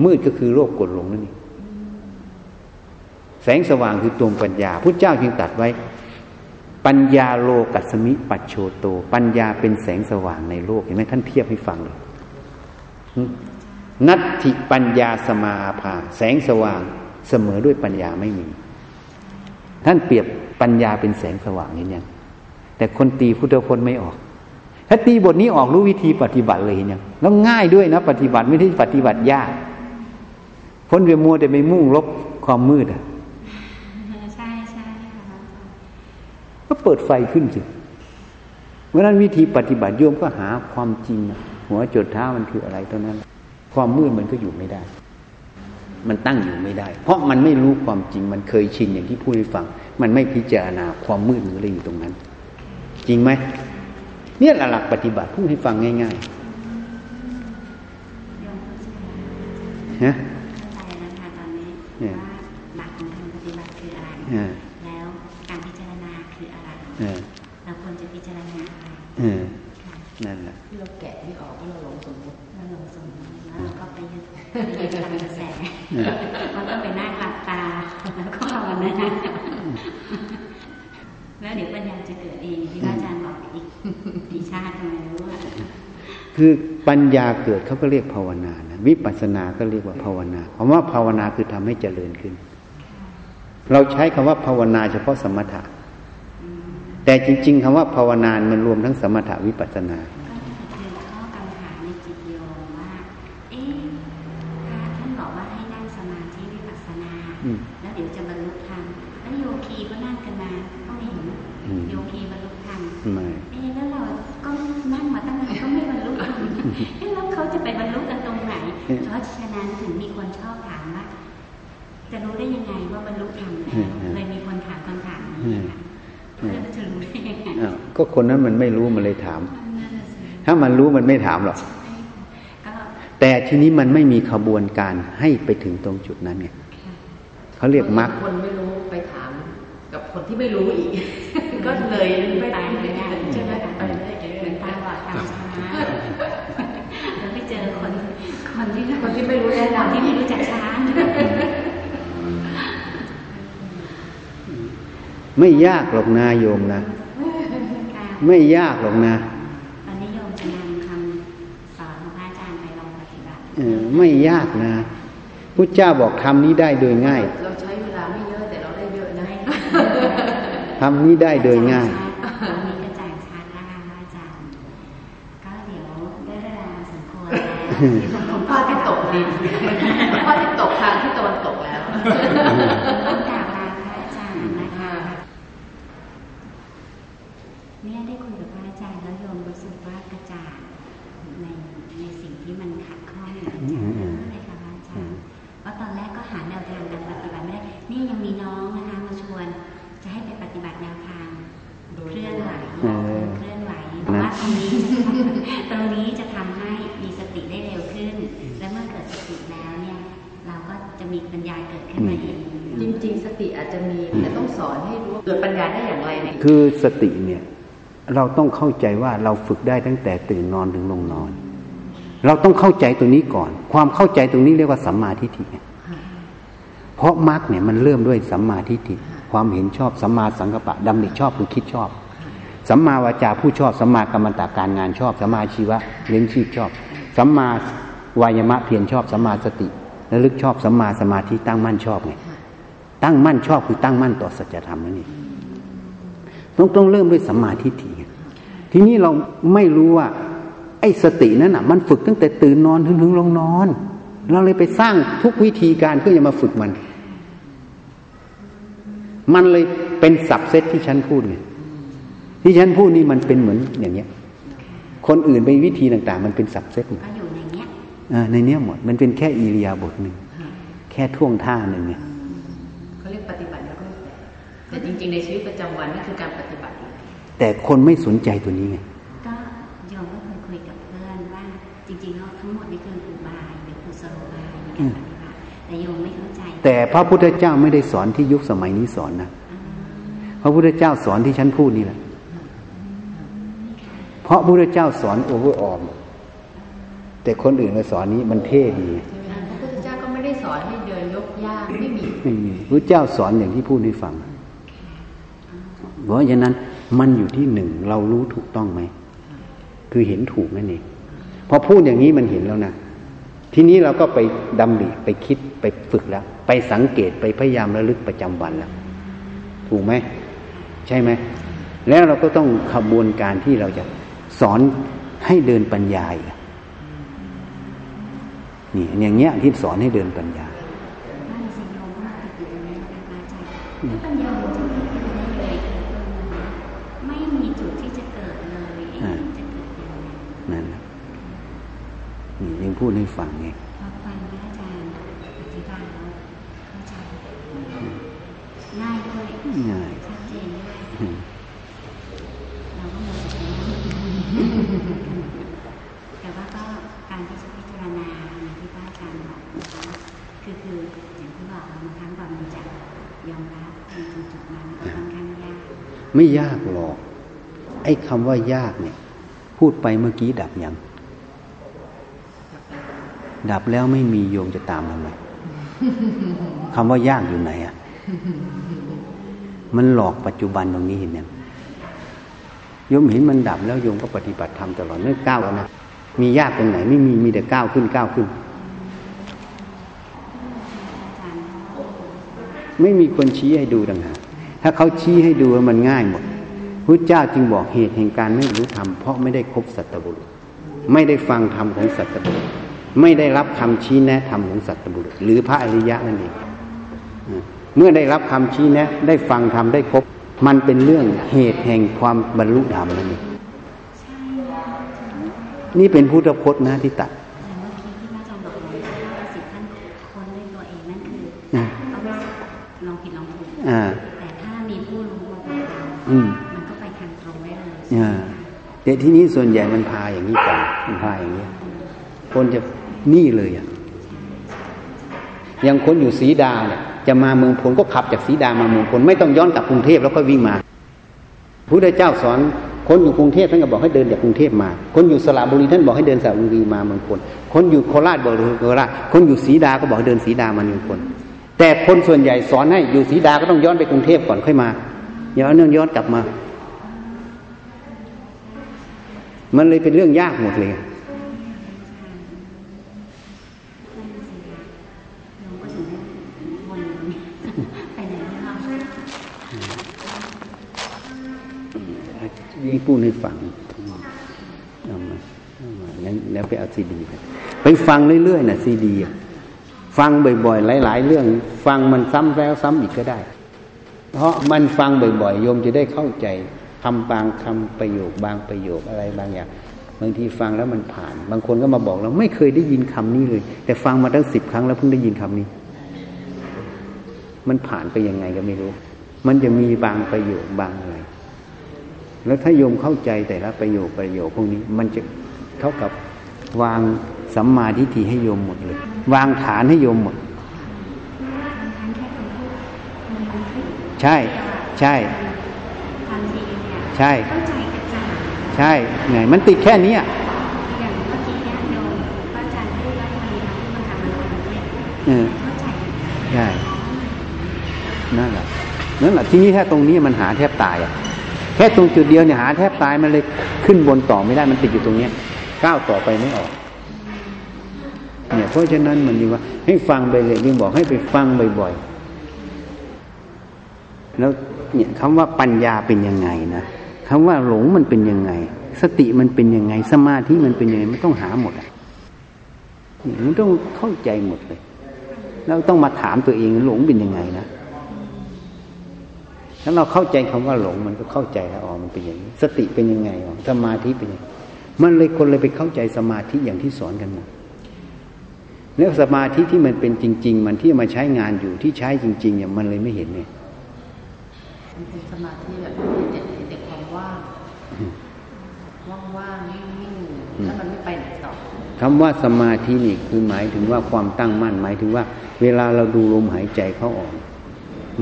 มืดก็คือโลภโกรธหลงนั่นเองแสงสว่างคือตัวปัญญาพุทธเจ้าจึงตรัสไว้ปัญญาโลกัสสมิปัจโชโตปัญญาเป็นแสงสว่างในโลกเห็นไหมท่านเทียบให้ฟังเลยนัตถิปัญญาสมาอาภาแสงสว่างเสมอด้วยปัญญาไม่มีท่านเปรียบปัญญาเป็นแสงสว่างเห็นยังแต่คนตีพุทธพจน์ไม่ออกถ้าตีบทนี้ออกรู้วิธีปฏิบัติเลยเห็นยังแล้วง่ายด้วยนะปฏิบัติไม่ได้ปฏิบัติยากคนเวียนมัวแต่ไปมุ่งลบความมืดอ่ะก็เปิดไฟขึ้นสิเพราะนั้นวิธีปฏิบัติโยมก็หาความจริงหัวจดเท้ามันคืออะไรเท่านั้นความมืดมันก็อยู่ไม่ได้มันตั้งอยู่ไม่ได้เพราะมันไม่รู้ความจริงมันเคยชินอย่างที่พูดให้ฟังมันไม่พิจารณาความมืดมันเลยอยู่ตรงนั้นจริงไหมเนี่ยหลักปฏิบัติพูดให้ฟังง่ายๆนะเนี่ยหลักของการปฏิบัติคืออะไรแล้วการพิจารณาคืออะไรเราควรจะพิจารณาอะไรนั่นแหละที่เราแกะไม่ออกเพราะเราหลงสมมติเราหลงสมมติแล้วเราก็ไปยึดไปยึดตามกระแสมันก็ไปหน้าหลับตาแล้วก็เอาวันนั้นแล้วเดี๋ยวปัญญาจะเกิดเองที่อาจารย์บอกอีกกี่ชาติทำไมรู้อ่ะคือปัญญาเกิดเขาก็เรียกภาวนานะวิปัสสนาก็เรียกว่าภาวนาคำว่าภาวนาคือทำให้เจริญขึ้นเราใช้คำว่าภาวนาเฉพาะสมถะแต่จริงๆคำว่าภาวนามันรวมทั้งสมถะวิปัสสนาแล้วเดี๋ยวจะบรรลุธรรมแล้วโยคีก็นั่งกันมาก็ไม่เห็นโยคีบรรลุธรรมเอ๊ะแล้วเราก็นั่งมาตั้งนานก็ไม่บรรลุธรรมเอ๊ะแล้วเขาจะไปบรรลุกันตรงไหนเพราะฉะนั้นถึงมีคนชอบถามว่าจะรู้ได้ยังไงว่าบรรลุธรรมเลยมีคนถามคำถามนี้แล้วจะรู้ได้ยังไงก็คนนั้นมันไม่รู้มันเลยถามถ้ามันรู้มันไม่ถามหรอกแต่ทีนี้มันไม่มีขบวนการให้ไปถึงตรงจุดนั้นไงเขาเรียกมรรคคนไม่รู้ไปถามกับคนที่ไม่รู้อีกก็เลยไม่ตายเลยนะใช่ไหมไปเรื่อยๆเหมือนตาบอดตาช้าแล้วไปเจอคนคนที่คนที่ไม่รู้แน่นอนที่ไม่รู้จักช้าไม่ยากหรอกนะโยมนะไม่ยากหรอกนะวันนี้โยมจะนำคำสอนของพระอาจารย์ไปลองปฏิบัติไม่ยากนะพุทธเจ้าบอกทำนี้ได้โดยง่ายเราใช้เวลาไม่เยอะแต่เราได้เยอะนะทำนี้ได้โดยง่ายมีกระจ่างชัดนะคะอาจารย์ก็เดี๋ยวได้เวลาสมควรแล้วของพ่อที่ตกดินพ่อที่ตกทางที่ตะวันตกแล้วกราบลาพระอาจารย์นะคะ ได้คุยกับพระอาจารย์แล้วโยมรู้สึกว่ากระจ่างในในสิ่งที่มันขัดข้องอยู่เลยค่ะพระอาจารย์เพราะตอนแรกก็หาแนวทางการปฏิบัติไม่ได้นี่ยังมีน้องนะคะมาชวนจะให้ไปปฏิบัติแนวทางเคลื่อนไหวเคลื่อนไหวเพราะว่าตรงนี้ตรงนี้จะทำให้มีสติได้เร็วขึ้นและเมื่อเกิดสติแล้วเนี่ยเราก็จะมีปัญญาเกิดขึ้นมาเองจริงๆสติอาจจะมีแต่ต้องสอนให้รู้เกิดปัญญาได้อย่างไรเนี่ยคือสติเนี่ยเราต้องเข้าใจว่าเราฝึกได้ตั้งแต่ตื่นนอนถึงลงนอนเราต้องเข้าใจตรงนี้ก่อนความเข้าใจตรงนี้เรียกว่าสัมมาทิฏฐิเพราะมรรคเนี่ยมันเริ่มด้วยสัมมาทิฏฐิความเห็นชอบสัมมาสังกัปปะดำริชอบคือคิดชอบสัมมาวาจาผู้ชอบสัมมากัมมันตะการงานชอบสัมมาอาชีวะเลี้ยงชีพชอบสัมมาวายามะเพียรชอบสัมมาสติระลึกชอบสัมมาสมาธิตั้งมั่นชอบไงตั้งมั่นชอบคือตั้งมั่นต่อสัจธรรมนั่นเองต้องต้องเริ่มด้วยสัมมาทิฏฐิทีนี้เราไม่รู้ว่าไอ้สตินั้นน่ะมันฝึกตั้งแต่ตื่นนอนถึงถึงลงนอนเราเลยไปสร้างทุกวิธีการเพื่อจะมาฝึกมันมันเลยเป็นสับเซตที่ฉันพูดไงที่ฉันพูดนี่มันเป็นเหมือนอย่างเงี้ยคนอื่นไปวิธีต่างๆมันเป็นสับเซตอยู่ในเนี้ยอ่าในเนี้ยหมดมันเป็นแค่อิริยาบถหนึ่งแค่ท่วงท่าหนึ่งเนี่ยเขาเรียกปฏิบัติแล้วก็แต่จริงๆในชีวิตประจำวันนี่คือการปฏิบัติแต่คนไม่สนใจตัวนี้ไงก็ยอมก็เคยคุยกับเพื่อนว่าจริงๆแล้วทั้งหมดนี่คืออุบายเป็นกุศโลบายในการปฏิบัติแต่ยอมไม่เข้าใจแต่พระพุทธเจ้าไม่ได้สอนที่ยุคสมัยนี้สอนนะพระพุทธเจ้าสอนที่ฉันพูดนี่แหละเพราะพระพุทธเจ้าสอนโอเวอร์ออมแต่คนอื่นมาสอนนี้มันเท่ดีพระพุทธเจ้าก็ไม่ได้สอนให้เดินยกย่างไม่มีไม่มีพระพุทธเจ้าสอนอย่างที่พูดให้ฟังเพราะฉะนั้นมันอยู่ที่หนึ่งเรารู้ถูกต้องไหมคือเห็นถูกนั่นเองพอพูดอย่างนี้มันเห็นแล้วนะทีนี้เราก็ไปดำริไปคิดไปฝึกแล้วไปสังเกตไปพยายามระลึกประจำวันแล้วถูกไหมใช่ไหมแล้วเราก็ต้องขบวนการที่เราจะสอนให้เดินปัญญาอีกนี่อย่างเงี้ยที่สอนให้เดินปัญญาไม่มีจุดที่จะเกิดเลยจะเกิดยังไงนั่นนี่ยังพูดให้ฟังไงพอฟังพระอาจารย์อธิบายแล้วเข้าใจง่ายด้วยง่ายชัดเจนด้วยเราก็หมดแต่ว่าก็การที่จะพิจารณาอย่างที่พระอาจารย์บอกนะคะคือคืออย่างที่บอกบางครั้งความรู้จักยอมรับในจุดนั้นค่อนข้างยากไม่ยากหรอกไอ้คำว่ายากเนี่ยพูดไปเมื่อกี้ดับยังดับแล้วไม่มีโยมจะตามทำไมคำว่ายากอยู่ไหนอ่ะมันหลอกปัจจุบันตรงนี้เห็นยังโยมเห็นมันดับแล้วโยมก็ปฏิบัติธรรมตลอดเนื่องก้าวนะมียากตรงไหนไม่มีมีแต่ก้าวขึ้นก้าวขึ้นไม่มีคนชี้ให้ดูต่างหากถ้าเขาชี้ให้ดูมันง่ายหมดพุทธเจ้าจึงบอกเหตุแห่งการไม่รู้ธรรมเพราะไม่ได้คบสัตบุรุษไม่ได้ฟังธรรมของสัตบุรุษไม่ได้รับคำชี้แนะธรรมของสัตบุรุษหรือพระอริยะนั่นเองเมื่อได้รับคำชี้แนะได้ฟังธรรมได้คบมันเป็นเรื่องเหตุแห่งความบรรลุธรรมนั่นเองนี่เป็นพุทธพจน์นะที่ตัดแต่ถ้ามีผู้รู้มาบอกมันก็ไปทางตรงได้เลยแต่ที่นี้ส่วนใหญ่มันพาอย่างนี้ก่อนมันพาอย่างนี้คนจะนี่เลยอ่ะอย่างคนอยู่สีดาเนี่ยจะมาเมืองพลก็ขับจากสีดามาเมืองพลไม่ต้องย้อนกลับกรุงเทพแล้วก็วิ่งมาพระพุทธเจ้าสอนคนอยู่กรุงเทพท่านก็บอกให้เดินจากกรุงเทพมาคนอยู่สระบุรีท่านบอกให้เดินสระบุรีมาเมืองพลคนอยู่โคราชบอกโคราชคนอยู่สีดาก็บอกให้เดินสีดามาเมืองพลแต่คนส่วนใหญ่สอนให้อยู่สีดาก็ต้องย้อนไปกรุงเทพก่อนค่อยมาย้อนเนื่องย้อนกลับมามันเลยเป็นเรื่องยากหมดเลยยิ่งพูดให้ฟังเอามาเอามาแล้วไปเอาซีดีไปฟังเรื่อยๆนะซีดีฟังบ่อยๆหลายๆเรื่องฟังมันซ้ำแล้วซ้ำอีกก็ได้เพราะมันฟังบ่อยๆโยมจะได้เข้าใจ คำบางคำประโยคบางประโยคอะไรบางอย่างบางทีฟังแล้วมันผ่านบางคนก็มาบอกเราไม่เคยได้ยินคำนี้เลยแต่ฟังมาตั้งสิบครั้งแล้วเพิ่งได้ยินคำนี้มันผ่านไปยังไงก็ไม่รู้มันจะมีบางประโยคบางอะไรแล้วถ้าโยมเข้าใจแต่ละประโยคประโยคพวกนี้มันจะเท่ากับวางสัมมาทิฏฐิให้โยมหมดเลยวางฐานให้โยมหมดใช่ใช่ใช่ใช่ไงมันติดแค่นี้อย่างเมื่อกี้เนี่ยโยมพระอาจารย์พูดแล้วมันมันทำมันมันเนี่ยเออใช่นั่นแหละนั่นแหละที่นี่แค่ตรงนี้มันหาแทบตายอ่ะแค่ตรงจุดเดียวเนี่ยหาแทบตายมันเลยขึ้นบนต่อไม่ได้มันติดอยู่ตรงเนี้ยก้าวต่อไปไม่ออกเนี่ยเพราะฉะนั้นมันนี่ว่าให้ฟังไปเลยนี่บอกให้ไปฟังบ่อยๆแล้วเนี่ยคำว่าปัญญาเป็นยังไงนะคำว่าหลงมันเป็นยังไงสติมันเป็นยังไงสมาธิมันเป็นยังไงมันต้องหาหมดอ่ะมันต้องเข้าใจหมดเลยแล้วต้องมาถามตัวเองหลงเป็นยังไงนะถ้าเราเข้าใจคำว่าหลงมันก็เข้าใจแล้วอ๋อมันเป็นอย่างนี้สติเป็นยังไงอ๋อสมาธิเป็นยังไงมันเลยคนเลยไปเข้าใจสมาธิอย่างที่สอนกันหมดแล้วสมาธิที่มันเป็นจริงๆมันที่มาใช้งานอยู่ที่ใช้จริงๆเนี่ยมันเลยไม่เห็นเนี่ยเป็นสมาธิแบบเด็กเด็กความว่างว่างๆนิ่งๆแล้วมันไม่ไปไหนต่อคำว่าสมาธินี่คือหมายถึงว่าความตั้งมั่นหมายถึงว่าเวลาเราดูลมหายใจเข้าออก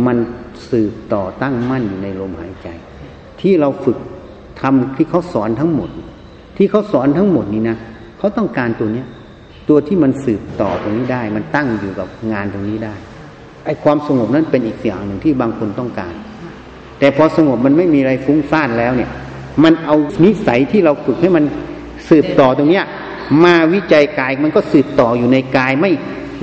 มันสืบต่อตั้งมั่นอยู่ในลมหายใจที่เราฝึกทำที่เขาสอนทั้งหมดที่เขาสอนทั้งหมดนี่นะเขาต้องการตัวเนี้ยตัวที่มันสืบต่อตรงนี้ได้มันตั้งอยู่กับงานตรงนี้ได้ไอ้ความสงบนั้นเป็นอีกอย่างหนึ่งที่บางคนต้องการแต่พอสงบมันไม่มีอะไรฟุ้งซ่านแล้วเนี่ยมันเอานิสัยที่เราฝึกให้มันสืบต่อตรงเนี้ยมาวิจัยกายมันก็สืบต่ออยู่ในกายไม่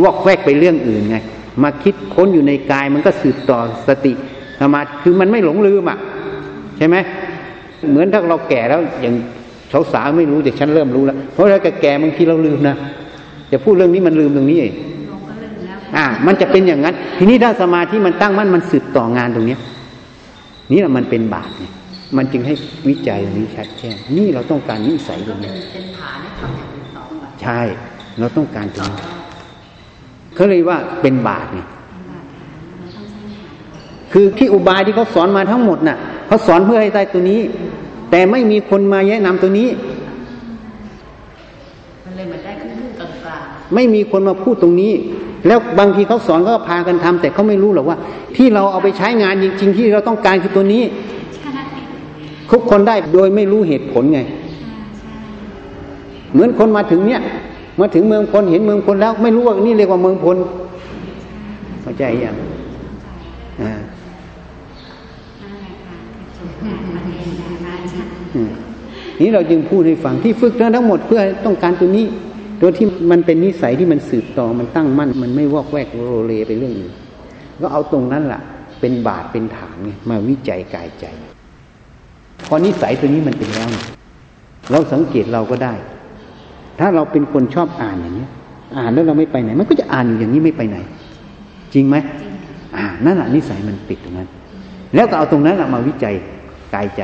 วอกแวกไปเรื่องอื่นไงมาคิดค้นอยู่ในกายมันก็สืบต่อสติสมาธิคือมันไม่หลงลืมอ่ะใช่ไหมเหมือนถ้าเราแก่แล้วอย่างสาวๆไม่รู้แต่ฉันเริ่มรู้แล้วเพราะเราแก่บางทีเราลืมนะจะพูดเรื่องนี้มันลืมตรงนี้เองอ่ามันจะเป็นอย่างนั้นทีนี้ถ้าสมาธิมันตั้งมั่นมันสืบต่องานตรงเนี้ยนี่แหละมันเป็นบาปเนี่ยมันจึงให้วิจัยตรงนี้ชัดแจ้งนี่เราต้องการนิสัยตรงนี้เป็นฐานให้ทำอย่างอื่นต่อไปใช่เราต้องการตรงนี้เขาเลยว่าเป็นบาปเนี่ยคือที่อุบายที่เขาสอนมาทั้งหมดน่ะเขาสอนเพื่อให้ได้ตัวนี้แต่ไม่มีคนมาแนะนำตัวนี้มันเลยเหมือนได้ขึ้นขึ้นกลางๆไม่มีคนมาพูดตรงนี้แล้วบางทีเขาสอนก็พากันทำแต่เขาไม่รู้หรอกว่าที่เราเอาไปใช้งานจริงๆที่เราต้องการคือตัวนี้ทุกคนได้โดยไม่รู้เหตุผลไงเหมือนคนมาถึงเนี้ยมาถึงเมืองพลเห็นเมืองพลแล้วไม่รู้ว่านี่เรียกว่าเมืองพลเข้าใจยังอ่านี่เราจึงพูดให้ฟังที่ฝึกทั้งหมดเพื่อต้องการตัวนี้ตัวที่มันเป็นนิสัยที่มันสืบต่อมันตั้งมั่นมันไม่วอกแวกโรเลไปเรื่องอื่นก็เอาตรงนั้นล่ะเป็นบาทเป็นฐานไงมาวิจัยกายใจพอนิสัยตัวนี้มันเป็นแล้วเราสังเกตเราก็ได้ถ้าเราเป็นคนชอบอ่านอย่างนี้อ่านแล้วเราไม่ไปไหนมันก็จะอ่านอยู่อย่างนี้ไม่ไปไหนจริงไหมอ่านั่นแหละนิสัยมันปิดตรงนั้นแล้วก็เอาตรงนั้นมาวิจัยกายใจ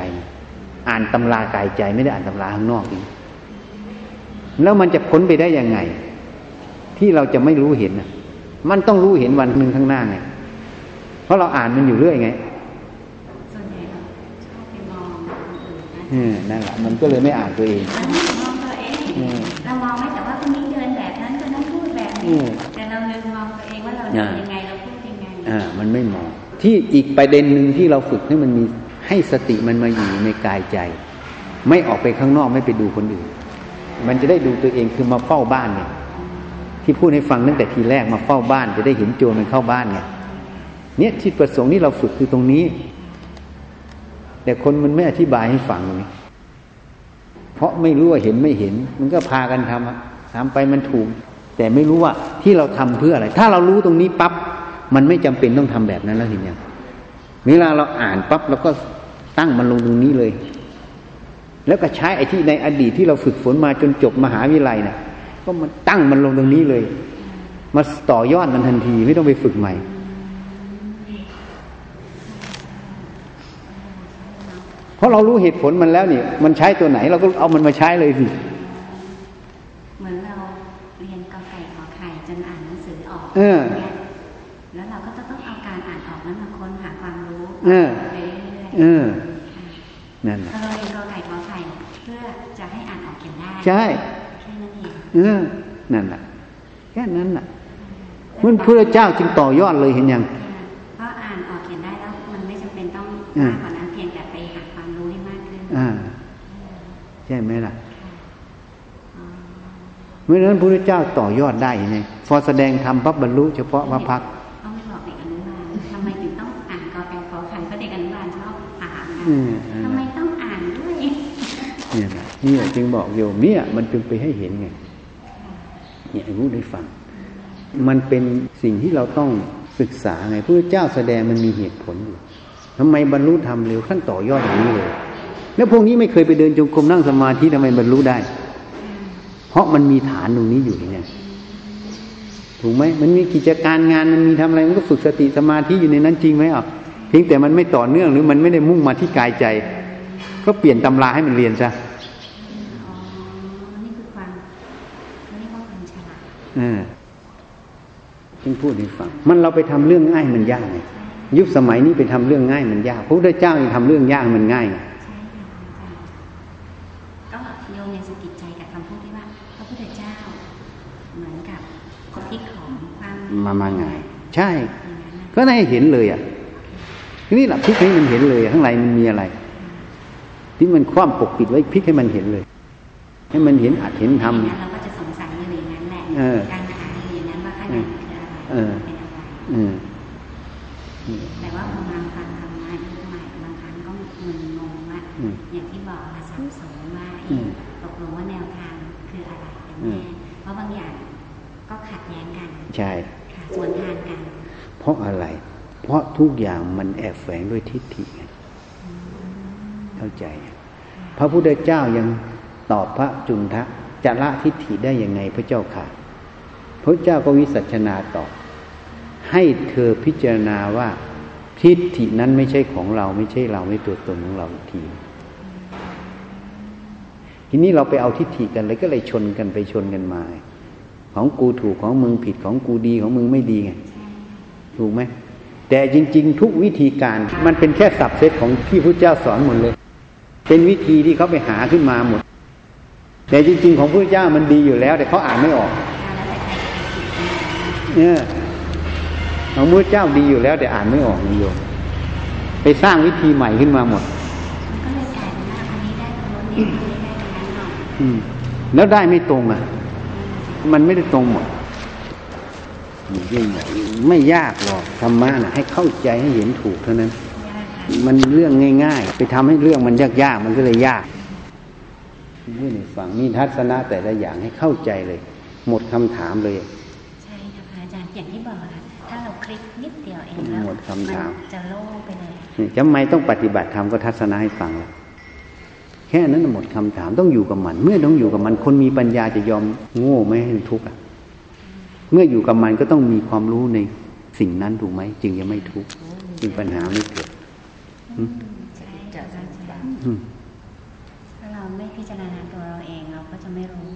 อ่านตำรากายใจไม่ได้อ่านตำราข้างนอกนี่แล้วมันจะพ้นไปได้ยังไงที่เราจะไม่รู้เห็นมันต้องรู้เห็นวันหนึ่งข้างหน้าไงเพราะเราอ่านมันอยู่เรื่อยไงส่วนใหญ่เราชอบไปมองคนอื่นนั่นแหละมันก็เลยไม่อ่านตัวเองเรามองไม่แต่ว่าคนนี้เดินแบบนั้นคนนั้นพูดแบบนี้แต่เราลืมมองตัวเองว่าเราเดินยังไงเราพูดยังไงอ่ามันไม่มองที่อีกประเด็นนึงที่เราฝึกให้มันมีให้สติมันมาอยู่ในกายใจไม่ออกไปข้างนอกไม่ไปดูคนอื่นมันจะได้ดูตัวเองคือมาเฝ้าบ้านเนี่ยที่พูดให้ฟังตั้งแต่ทีแรกมาเฝ้าบ้านจะได้เห็นโจรมันเข้าบ้านเนี่ยเนี่ยที่ประสงค์ที่เราฝึกคือตรงนี้แต่คนมันไม่อธิบายให้ฟังเลยเพราะไม่รู้ว่าเห็นไม่เห็นมันก็พากันทำทำไปมันถูกแต่ไม่รู้ว่าที่เราทำเพื่ออะไรถ้าเรารู้ตรงนี้ปั๊บมันไม่จำเป็นต้องทำแบบนั้นแล้วเห็นยังเวลาเราอ่านปั๊บเราก็ตั้งมันลงตรงนี้เลยแล้วก็ใช้ไอ้ที่ในอดีตที่เราฝึกฝนมาจนจบมหาวิทยาลัยน่ะก็มันตั้งมันลงตรงนี้เลยมาต่อยอดมันทันทีไม่ต้องไปฝึกใหม่ เพราะเรารู้เหตุผลมันแล้วนี่มันใช้ตัวไหนเราก็เอามันมาใช้เลยสิเหมือนเราเรียนกอไก่ขอไข่จนอ่านหนังสือออกเออแล้วเราก็จะต้องเอาการอ่านออกนั้นมาค้นหาความรู้เออไปเรื่อยๆเออนั่นแหละเราเรียนกอไก่ขอไข่เพื่อจะให้อ่านออกเขียนได้ใช่แค่นั้นเองเออนั่นแหละแค่นั้นแหละมันพระเจ้าจึงต่อยอดเลยเห็นยังเพราะอ่านออกเขียนได้แล้วมันไม่จำเป็นต้องมากกว่านั้นเพียงแต่ไปหาความรู้ให้มากขึ้นอ่าใช่ไหมล่ะเมื่อนั้นพระเจ้าต่อยอดได้ยังไงพอแสดงธรรมปั๊บบรรลุเฉพาะพระพักต้องไม่บอกเด็กอนุบาลทำไมถึงต้องอ่านกอไก่ขอไข่เพราะเด็กอนุบาลชอบอ่านทำไมต้องอ่านด้วยเนี่ยนี่จึงบอกโยมเนี่ยมันจึงไปให้เห็นไงเนี่ยรู้ได้ฟังมันเป็นสิ่งที่เราต้องศึกษาไงพระเจ้าแสดงมันมีเหตุผลอยู่ทำไมบรรลุธรรมเร็วขั้นต่อยอดอย่างนี้เลยแล้วพวกนี้ไม่เคยไปเดินจงกรมนั่งสมาธิทำไมบรรลุได้เพราะมันมีฐานตรงนี้อยู่เนี่ยถูกไหมมันมีกิจการงานมันมีทำอะไรมันก็ฝึกสติสมาธิอยู่ในนั้นจริงไหมอ่ะเพียงแต่มันไม่ต่อเนื่องหรือมันไม่ได้มุ่งมาที่กายใจก็เปลี่ยนตำราให้มันเรียนซะอ๋อนี่คือความนี่ก็เป็นฉลาดอ่าจึงพูดให้ฟังมันเราไปทำเรื่องง่ายมันยากไงยุคสมัยนี้ไปทำเรื่องง่ายมันยากพระพุทธเจ้ายังทำเรื่องยากมันง่ายไงก็โยมยังสะกิดใจกับคำพูดที่ว่าพระพุทธเจ้าเหมือนกับคนที่ของความมามาง่ายใช่ก็ได้เห็นเลยอ่ะทีนี้หลักพลิกให้มันเห็นเลยข้างในมันมีอะไรที่มันคว่ำปกปิดไว้พลิกให้มันเห็นเลยให้มันเห็นอัดเห็นทำเราก็จะสงสัยอยู่อย่างนั้นแหละการอ่านอย่างนั้นว่าข้างในคืออะไรเป็นอะไรแต่ว่าพอมาฟังธรรมะยุคใหม่บางครั้งก็มึนงงว่าอย่างที่บอกมาสับสนว่าตกลงว่าแนวทางคืออะไรกันแน่เพราะบางอย่างก็ขัดแย้งกันใช่ค่ะสวนทางกันเพราะอะไรเพราะทุกอย่างมันแอบแฝงด้วยทิฏฐิเข้าใจพระพุทธเจ้ายังตอบพระจุนทะจะละทิฏฐิได้ยังไงพระเจ้าค่ะพระเจ้าก็วิสัชนาตอบให้เธอพิจารณาว่าทิฏฐินั้นไม่ใช่ของเราไม่ใช่เราไม่ตัวตนของเราอีกทีทีนี้เราไปเอาทิฏฐิกันเลยก็เลยชนกันไปชนกันมาของกูถูกของมึงผิดของกูดีของมึงไม่ดีไงถูกไหมแต่จริงๆทุกวิธีการมันเป็นแค่สับเซตของที่พระเจ้าสอนหมดเลยเป็นวิธีที่เขาไปหาขึ้นมาหมดแต่จริงๆของพระเจ้ามันดีอยู่แล้วแต่เขาอ่านไม่ออกเนี่ยของพระเจ้าดีอยู่แล้วแต่อ่านไม่ออกนิยมไปสร้างวิธีใหม่ขึ้นมาหมดก็เลยกลายเป็นว่าอันนี้ได้ตรงนี้อันนี้ได้ตรงนั้นหน่อยอืมแล้วได้ไม่ตรงอ่ะมันไม่ได้ตรงหมดยิ่งไม่ยากหรอกธรรมะน่ะให้เข้าใจให้เห็นถูกเท่านั้นมันเรื่องง่ายๆไปทำให้เรื่องมันยากๆมันก็เลยยากนี่นี่ฟังนี่ทัศนะแต่ละอย่างให้เข้าใจเลยหมดคำถามเลยใช่นะคะอาจารย์อย่างที่บอกค่ะถ้าเราคลิกนิดเดียวเองแล้วมันจะโล่งไปเลยจำไม่ต้องปฏิบัติธรรมก็ทัศนะให้ฟังแล้วแค่นั้นหมดคำถามต้องอยู่กับมันเมื่อต้องอยู่กับมันคนมีปัญญาจะยอมโง่ไหมให้ทุกข์อ่ะเมื่ออยู่กับมันก็ต้องมีความรู้ในสิ่งนั้นถูกไหมจึงจะไม่ทุกข์จึงปัญหาไม่เกิดใช่จะใช่ถ้าเราไม่พิจารณาตัวเราเองเราก็จะไม่รู้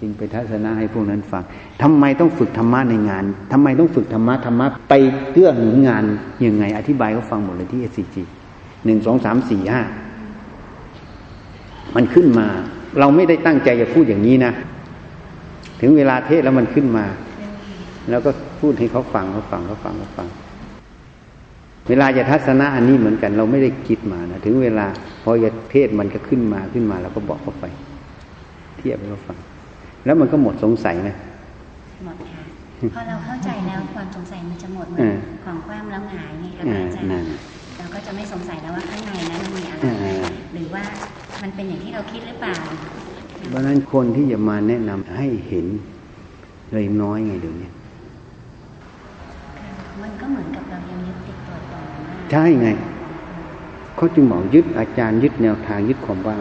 จึงไปทัศนะให้พวกนั้นฟังทำไมต้องฝึกธรรมะในงานทำไมต้องฝึกธรรมะธรรมะไปเกื้อหนุนงานยังไงอธิบายเขาฟังหมดเลยที่ เอส ซี จี หนึ่ง สอง สาม สี่ ห้ามันขึ้นมาเราไม่ได้ตั้งใจจะพูดอย่างนี้นะถึงเวลาเทศแล้วมันขึ้นมาแล้วก็พูดให้เขาฟังเขาฟังเขาฟังเขาฟังเวลาจะทัศนะอันนี้เหมือนกันเราไม่ได้คิดมานะถึงเวลาพอจะเทศมันก็ขึ้นมาขึ้นมาเราก็บอกเขาไปเทียบให้เขาฟังแล้วมันก็หมดสงสัยไหมหมดค่ะพอเราเข้าใจแล้วความสงสัยมันจะหมดเหมือนของความแล้วหงายไงครับอาจารย์เราก็จะไม่สงสัยแล้วว่าข้างในนั้นมีอะไรหรือว่ามันเป็นอย่างที่เราคิดหรือเปล่าเพราะนั้นคนที่จะมาแนะนำให้เห็นเลยน้อยไงเดี๋ยวนี้มันก็เหมือนกับเรายังยึดติดตัวตนใช่ไงเขาจึงบอกยึดอาจารย์ยึดแนวทางยึดความว่าง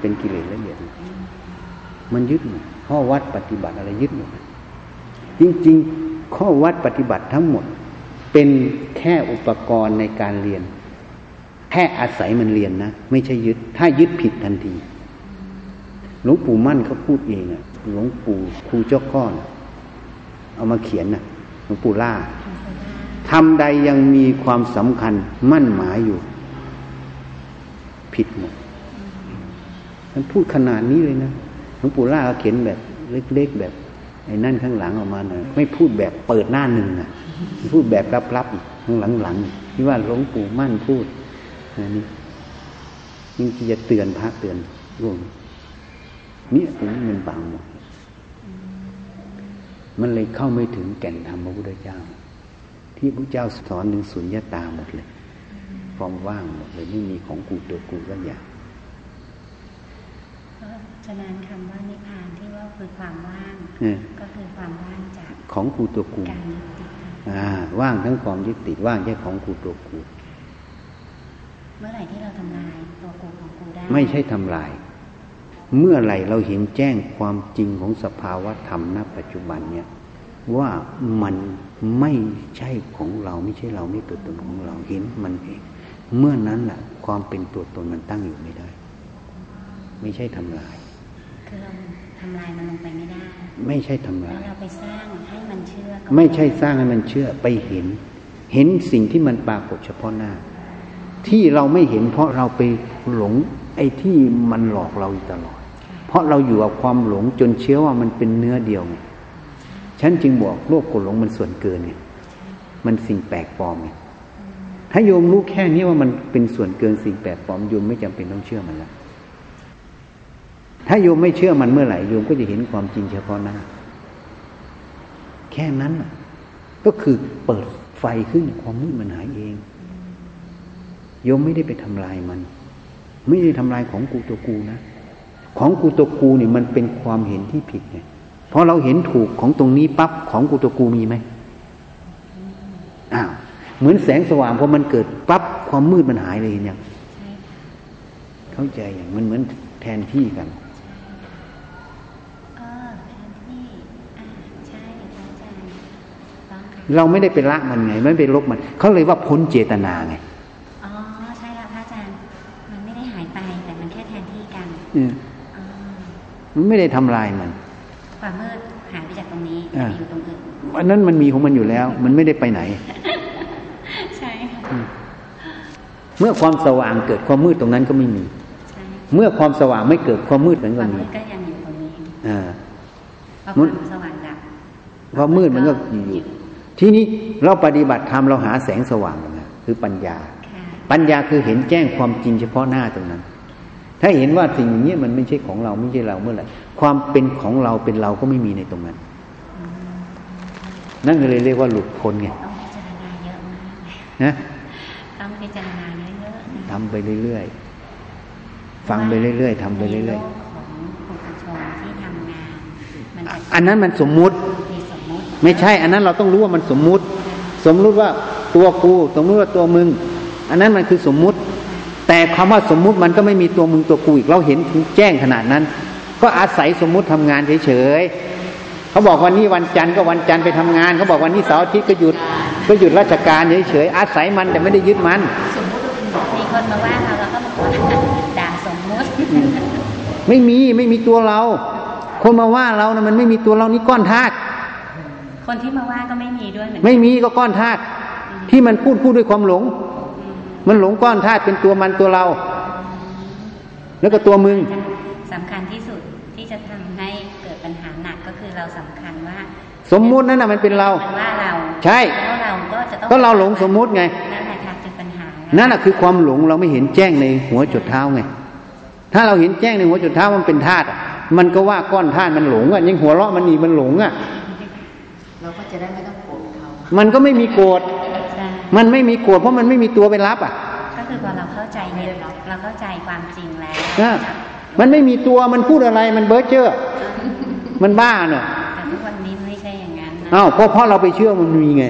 เป็นกิเลสละเอียดมันยึดข้อวัดปฏิบัติอะไรยึดหมดจริงๆข้อวัดปฏิบัติทั้งหมดเป็นแค่อุปกรณ์ในการเรียน แค่อาศัยมันเรียนนะไม่ใช่ยึดถ้ายึดผิดทันทีหลวงปู่มั่นเขาพูดเองอะหลวงปู่ครูเจ้าก้อนเอามาเขียนนะหลวงปู่ล่าทำใดยังมีความสำคัญมั่นหมายอยู่ผิดหมดมันพูดขนาดนี้เลยนะหลวงปู่ล่าเขาเขียนแบบเล็กๆแบบไอ้นั่นข้างหลังออกมานะไม่พูดแบบเปิดหน้าหนึ่งนะพูดแบบลับๆอีกข้างหลังๆที่ว่าหลวงปู่มั่นพูดอันนี้ยิ่งจะเตือนพระเตือนร่วมนี่ตรงนี้มันบางหมดมันเลยเข้าไม่ถึงแก่นธรรมพระพุทธเจ้าที่พระเจ้าสอนถึงสุญญตาหมดเลยความว่างหมดเลยไม่มีของกูตัวกูสักอย่างเพราะฉะนั้นคำว่านิพพานที่ว่าคือความว่างก็คือความว่างจากของกูตัวกูการยึดติดอ่าว่างทั้งความยึดติดว่างแค่ของกูตัวกูเมื่อไหร่ที่เราทำลายตัวกูของกูได้ไม่ใช่ทำลายเมื่อไหร่เราเห็นแจ้งความจริงของสภาวะธรรมณปัจจุบันเนี่ยว่ามันไม่ใช่ของเราไม่ใช่เราไม่ตัวตนของเราเห็นมันเองเมื่อนั้นแหละความเป็นตัวตนมันตั้งอยู่ไม่ได้ไม่ใช่ทำลายคือเราทำลายมันลงไปไม่ได้ไม่ใช่ทำลายเราไปสร้างให้มันเชื่อไม่ใช่สร้างให้มันเชื่อไปเห็นเห็นสิ่งที่มันปรากฏเฉพาะหน้าที่เราไม่เห็นเพราะเราไปหลงไอ้ที่มันหลอกเราอยู่ตลอดเพราะเราอยู่กับความหลงจนเชื่อว่ามันเป็นเนื้อเดียวไงฉันจึงบอกโลภโกรธหลงมันส่วนเกินไงมันสิ่งแปลกปลอมไงถ้าโยมรู้แค่นี้ว่ามันเป็นส่วนเกินสิ่งแปลกปลอมโยมไม่จำเป็นต้องเชื่อมันละถ้าโยมไม่เชื่อมันเมื่อไหร่โยมก็จะเห็นความจริงเฉพาะหน้าแค่นั้นน่ะก็คือเปิดไฟขึ้นความมืดมันหายเองโยมไม่ได้ไปทำลายมันไม่ได้ทำลายของกูตัวกูนะของกูตัวกูนี่มันเป็นความเห็นที่ผิดไงพอเราเห็นถูกของตรงนี้ปั๊บของกูตัวกูมีไหมอ้าวเหมือนแสงสว่างพอมันเกิดปั๊บความมืดมันหายเลยเนี่ยเข้าใจอย่างมันเหมือนแทนที่กันเออแทนที่อ่าใช่เข้าใจเราไม่ได้ไปละมันไงไม่ไปลบมันเขาเลยว่าพ้นเจตนาไงมันไม่ได้ทำลายมันความมืดหายไปจากตรงนี้ไปอยู่ตรงอื่นอันนั้นมันมีของมันอยู่แล้วมันไม่ได้ไปไหนใช่ค่ะเมื่อความสว่างเกิดความมืดตรงนั้นก็ไม่มีเมื่อความสว่างไม่เกิดความมืดนั้นก็มีก็ยังอยู่ตรงนี้อ่าความสว่างดับความมืดมันก็อยู่ทีนี้เราปฏิบัติธรรมเราหาแสงสว่างนะคือปัญญาปัญญาคือเห็นแจ้งความจริงเฉพาะหน้าตรงนั้นถ้าเห็นว่าสิ่งนี้มันไม่ใช่ของเราไม่ใช่เราเมื่อไหร่ความเป็นของเราเป็นเราก็ไม่มีในตรงนั้นนั่นเลยเรียกว่าหลุดพ้นไงต้องพิจารณาเยอะมากนะต้องพิจารณาเยอะๆทำไปเรื่อยๆฟังไปเรื่อยๆทำไปเรื่อยๆของปุถุชนที่ทำงานอันนั้นมันสมมุติไม่ใช่อันนั้นเราต้องรู้ว่ามันสมมุติสมมุติว่าตัวกูสมมุติว่าตัวมึงอันนั้นมันคือสมมุติแต่คำว่าสมมุติมันก็ไม่มีตัวมึงตัวกูอีกเราเห็นแจ้งขนาดนั้นก็อาศัยสมมุติทำงานเฉยๆเขาบอกวันนี้วันจันทร์ก็วันจันทร์ไปทำงานเขาบอกวันนี้เสาร์อาทิตย์ก็หยุดก็หยุดราชการเฉยๆอาศัยมันแต่ไม่ได้ยึดมันสมมุติมีคนมาว่าเราเราก็บอกว่าด่าสมมุติไม่มีไม่มีตัวเราคนมาว่าเรานะมันไม่มีตัวเรานี่ก้อนธาตุคนที่มาว่าก็ไม่มีด้วยไม่มีก็ก้อนธาตุที่มันพูดพูดด้วยความหลงมันหลงก้อนธาตุเป็นตัวมันตัวเราแล้วก็ตัวมึงสำคัญที่สุดที่จะทำให้เกิดปัญหาหนักก็คือเราสำคัญว่าสมมุตินั่นน่ะมันเป็นเรามันว่าเราใช่แล้วเราก็จะต้องก็เราหลงสมมุติไงนั่นแหละครับคือปัญหานั่นน่ะคือความหลงเราไม่เห็นแจ้งในหัวจุดเท้าไงถ้าเราเห็นแจ้งในหัวจุดเท้ามันเป็นธาตุมันก็ว่าก้อนธาตุมันหลงอ่ะยิ่งหัวเราะมันนี่มันหลงอ่ะเราก็จะได้ไม่ต้องโกรธเขามันก็ไม่มีโกรธมันไม่มีโกรธเพราะมันไม่มีตัวไปรับอ่ะก็คือพอเราเข้าใจเนี่ยเราเข้าใจความจริงแล้วมันไม่มีตัวมันพูดอะไรมันเบ้อเจ้อมันบ้าเนอะแต่ทุกวันนี้ไม่ใช่อย่างนั้นนะอ้าวเพราะเพราะเราไปเชื่อมันมีไง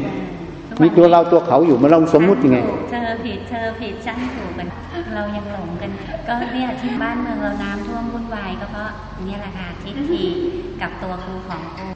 มีตัวเราตัวเขาอยู่มันเราสมมุติยังไงเธอผิดเธอผิดฉันถูกกันเรายังหลงกันก็เนี่ยที่บ้านเมืองเราน้ำท่วมวุ่นวายก็เพราะนี่แหละค่ะทิฏฐิกับตัวกูของกู